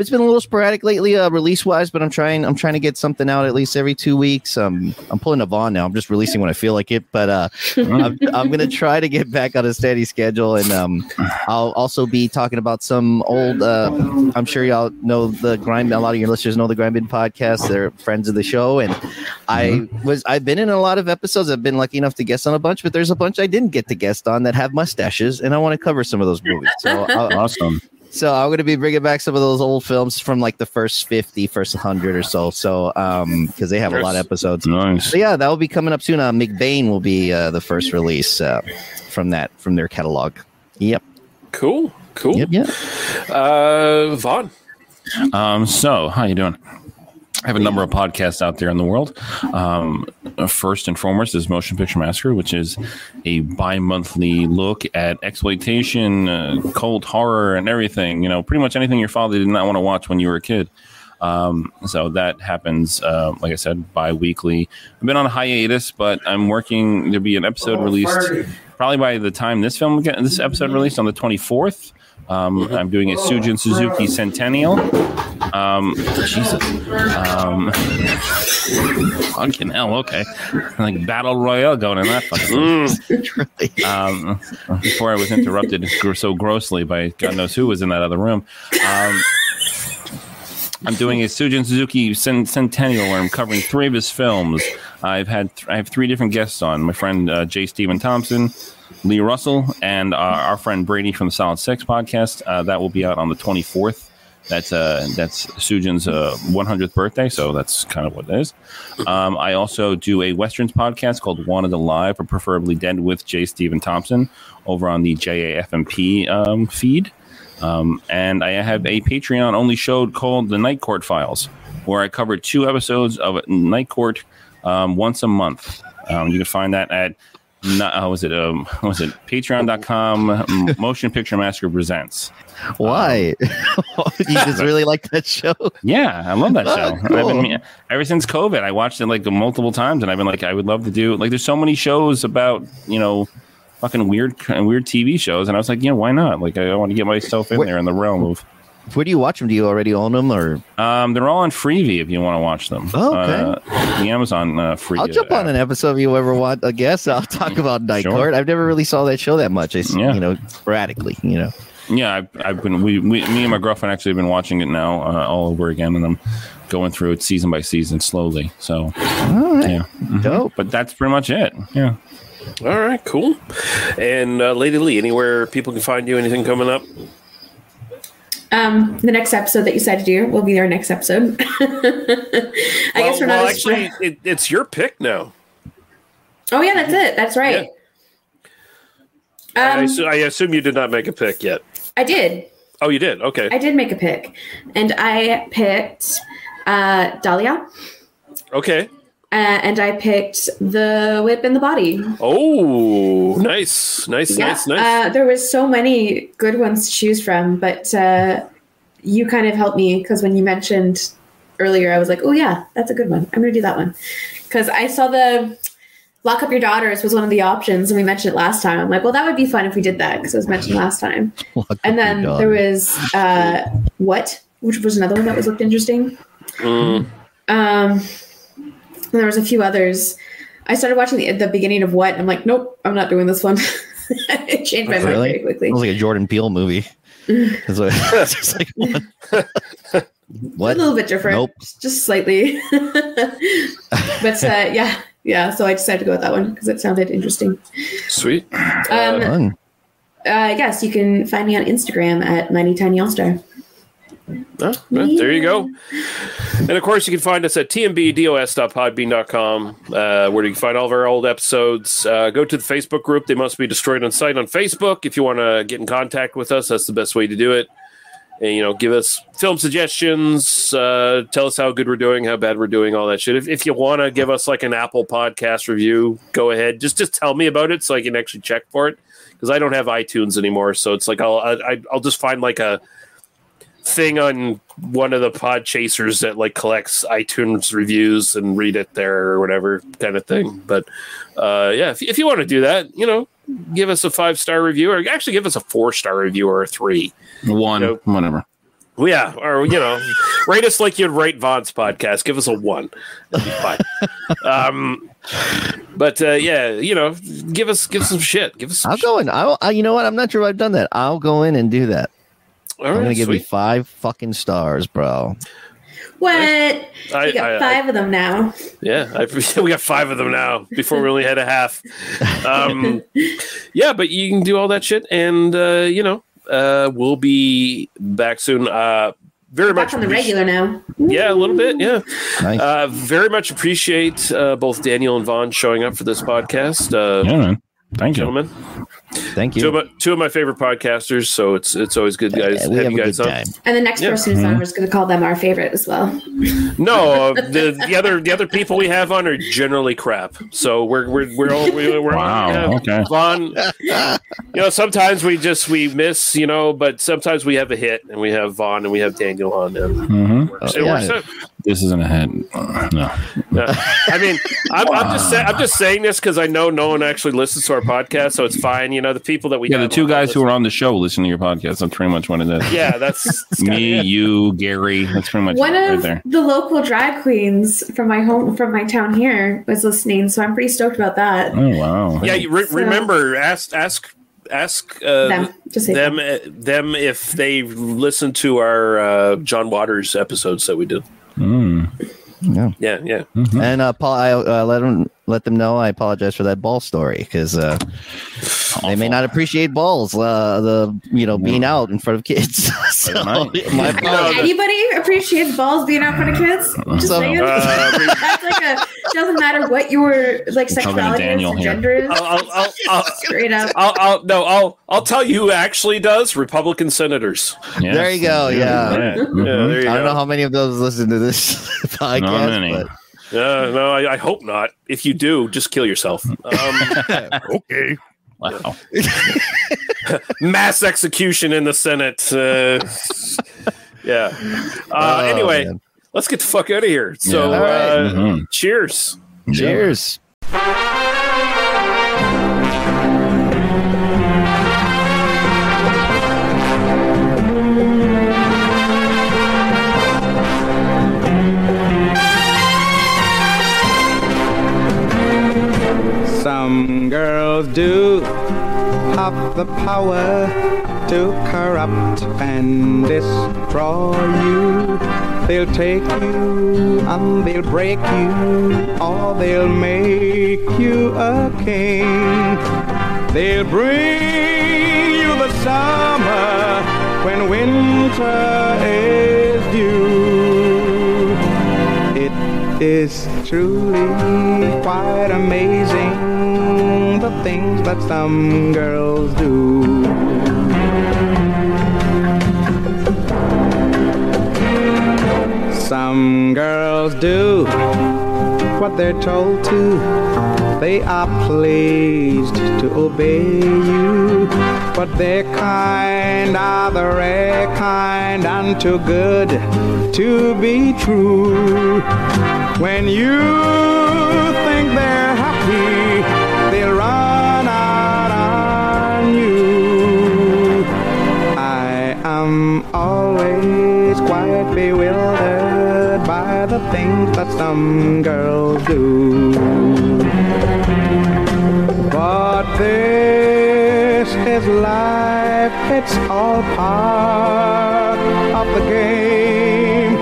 it's been a little sporadic lately, release wise, but I'm trying to get something out at least every 2 weeks. I'm pulling a Vaughn now. I'm just releasing when I feel like it, but I'm gonna try to get back on a steady schedule. And I'll also be talking about some old. I'm sure y'all know the Grind. A lot of your listeners know the Grind Bin podcast. They're friends of the show, and I've been in a lot of episodes. I've been lucky enough to guest on a bunch, but there's a bunch I didn't get to guest on that have mustaches, and I want to cover some of those movies. So awesome. So I'm going to be bringing back some of those old films from like the first 50, first 100 or so. So because they have a lot of episodes. Nice. So yeah, that will be coming up soon. McBain will be the first release from their catalog. Yep. Cool. Cool. Yep. Vaughn. So how you doing? I have a number of podcasts out there in the world. First and foremost is Motion Picture Massacre, which is a bi-monthly look at exploitation, cult horror, and everything. You know, pretty much anything your father did not want to watch when you were a kid. So that happens, like I said, bi-weekly. I've been on a hiatus, but I'm working. There'll be an episode released probably by the time this episode released on the 24th. I'm doing a Sujin Suzuki Centennial. Jesus. Fucking hell, okay. Like Battle Royale going in that fucking before I was interrupted so grossly by God knows who was in that other room. I'm doing a Sujin Suzuki Centennial where I'm covering three of his films. I have three different guests on. My friend J. Stephen Thompson, Lee Russell, and our friend Brady from the Solid Six podcast. That will be out on the 24th. That's Sujin's 100th birthday, so that's kind of what it is. I also do a Westerns podcast called Wanted Alive, or preferably Dead, with J. Stephen Thompson over on the JAFMP feed. And I have a Patreon-only show called The Night Court Files, where I cover two episodes of Night Court once a month. You can find that at patreon.com Motion Picture Massacre Presents. Why? You just really like that show? Yeah, I love that show. Cool. I've been, ever since COVID, I watched it like multiple times, and I've been like, I would love to do, like, there's so many shows about, you know, fucking weird TV shows, and I was like, yeah, why not? Like, I want to get myself in there in the realm of. Where do you watch them? Do you already own them, or? They're all on Freevee if you want to watch them. Oh, okay. The Amazon Freevee. I'll jump on an episode if you ever want. I guess I'll talk about Night Court. I've never really saw that show that much. You know, sporadically. You know. Yeah, I've been. We me and my girlfriend actually have been watching it now all over again, and I'm going through it season by season slowly. So. All right. Yeah. Mm-hmm. Dope. But that's pretty much it. Yeah. All right. Cool. And Lady Lee, anywhere people can find you? Anything coming up? The next episode that you decide to do will be our next episode. I guess we're not as actually. It's your pick now. Oh yeah, that's it. That's right. Yeah. I assume you did not make a pick yet. I did. Oh, you did? Okay. I did make a pick, and I picked Dahlia. Okay. And I picked The Whip and the Body. Oh, nice. There was so many good ones to choose from, but you kind of helped me, because when you mentioned earlier, I was like, oh, yeah, that's a good one. I'm going to do that one. Because I saw the Lock Up Your Daughters was one of the options, and we mentioned it last time. I'm like, well, that would be fun if we did that, because it was mentioned last time. And then there was What, which was another one that was looked interesting. There was a few others. I started watching the beginning of What, and I'm like, nope, I'm not doing this one. It changed my mind very quickly. It was like a Jordan Peele movie. It's like, what? A little bit different. Nope. Just slightly. But yeah. So I decided to go with that one because it sounded interesting. Sweet. Yes, you can find me on Instagram at Mighty Tiny All-Star. There you go. And of course, you can find us at tmbdos.podbean.com, where you can find all of our old episodes. Go to the Facebook group, They Must Be Destroyed on Sight on Facebook. If you want to get in contact with us, that's the best way to do it. And, you know, give us film suggestions, tell us how good we're doing, how bad we're doing, all that shit. If you want to give us like an Apple podcast review, go ahead. Just tell me about it so I can actually check for it, because I don't have iTunes anymore. So it's like I'll just find like a thing on one of the pod chasers that like collects iTunes reviews and read it there or whatever kind of thing. But yeah, if you want to do that, you know, give us a 5-star review, or actually give us a 4-star review or a 3-1, you know, whatever. Yeah, or you know, rate us like you'd rate Vaughn's podcast. Give us a 1. That'd be fine. But yeah, you know, give us some shit. Give us. Some go in. You know what? I'm not sure I've done that. I'll go in and do that. All I'm going to give you 5 fucking stars, bro. What? We got 5 of them now. Yeah, we got 5 of them now. Before we only had a half. Yeah, but you can do all that shit. And, you know, we'll be back soon. Very much on the regular now. Yeah, a little bit. Yeah. Nice. Very much appreciate both Daniel and Vaughn showing up for this podcast. Yeah, man. Thank you, gentlemen. Thank you. Two of my favorite podcasters, so it's always good, guys. We have you guys on. And the next person who's on, we're just going to call them our favorite as well. No, the other people we have on are generally crap. So we're wow, on. Okay. Vaughn, sometimes we miss, but sometimes we have a hit, and we have Vaughn and we have Daniel on. Mm-hmm. This isn't a hit. No. I mean, I'm just saying this because I know no one actually listens to our podcast, so it's fine. The people that we the two guys who are on the show listen to your podcast. That's pretty much what it is. Yeah, that's me, you, Gary. That's pretty much one of right there. The local drag queens from my town here was listening, so I'm pretty stoked about that. Oh wow! Yeah, remember ask them if they listen to our John Waters episodes that we do. Mm. Yeah. Mm-hmm. And Paul, I let them know I apologize for that ball story because they may not appreciate balls. Being out in front of kids. So, anybody appreciates balls being out in front of kids? Just saying. That's like a doesn't matter what your sexuality and gender is. Straight up. I'll tell you who actually does. Republican senators. Yes. There you go. Yeah. Mm-hmm. There you go. I don't know how many of those listen to this podcast. Not many. But no, I hope not. If you do, just kill yourself. Okay. Wow. Mass execution in the Senate. Yeah. Anyway, man. Let's get the fuck out of here. So, yeah. Right. Mm-hmm. Cheers. Cheers. Some girls do have the power to corrupt and destroy you. They'll take you and they'll break you, or they'll make you a king. They'll bring you the summer when winter is due. It is truly quite amazing, the things that some girls do. Some girls do what they're told to. They are pleased to obey you. But their kind are the rare kind, and too good to be true. When you think they're happy, I'm always quite bewildered by the things that some girls do. But this is life, it's all part of the game.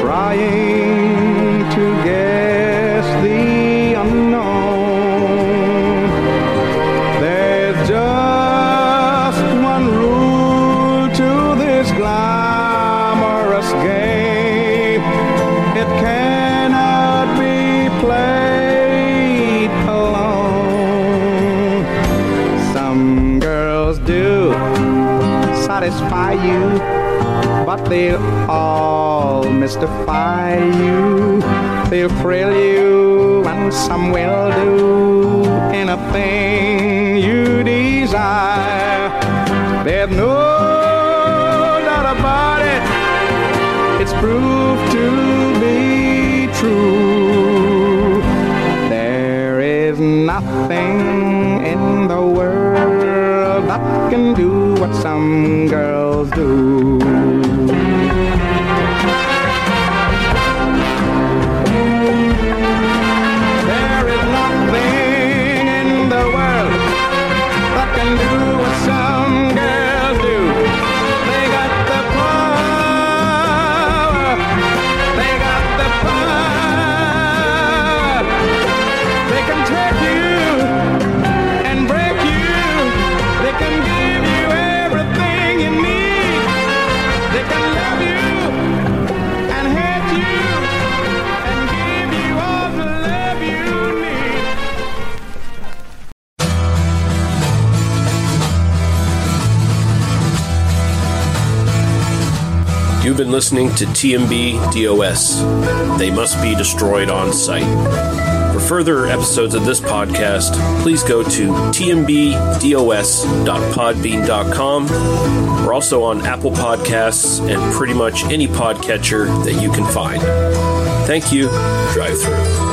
Trying to guess the unknown. There's just one rule to glamorous game, it cannot be played alone. Some girls do satisfy you, but they'll all mystify you. They'll thrill you, and some will do anything you desire. There's no about it, it's proved to be true. There is nothing in the world that can do what some girls do. There is nothing in the world that can do what some girls do. They can give you everything you need. You've been listening to TMB DOS. They Must Be Destroyed on Sight. For further episodes of this podcast, please go to tmbdos.podbean.com. We're also on Apple Podcasts and pretty much any podcatcher that you can find. Thank you. Drive through.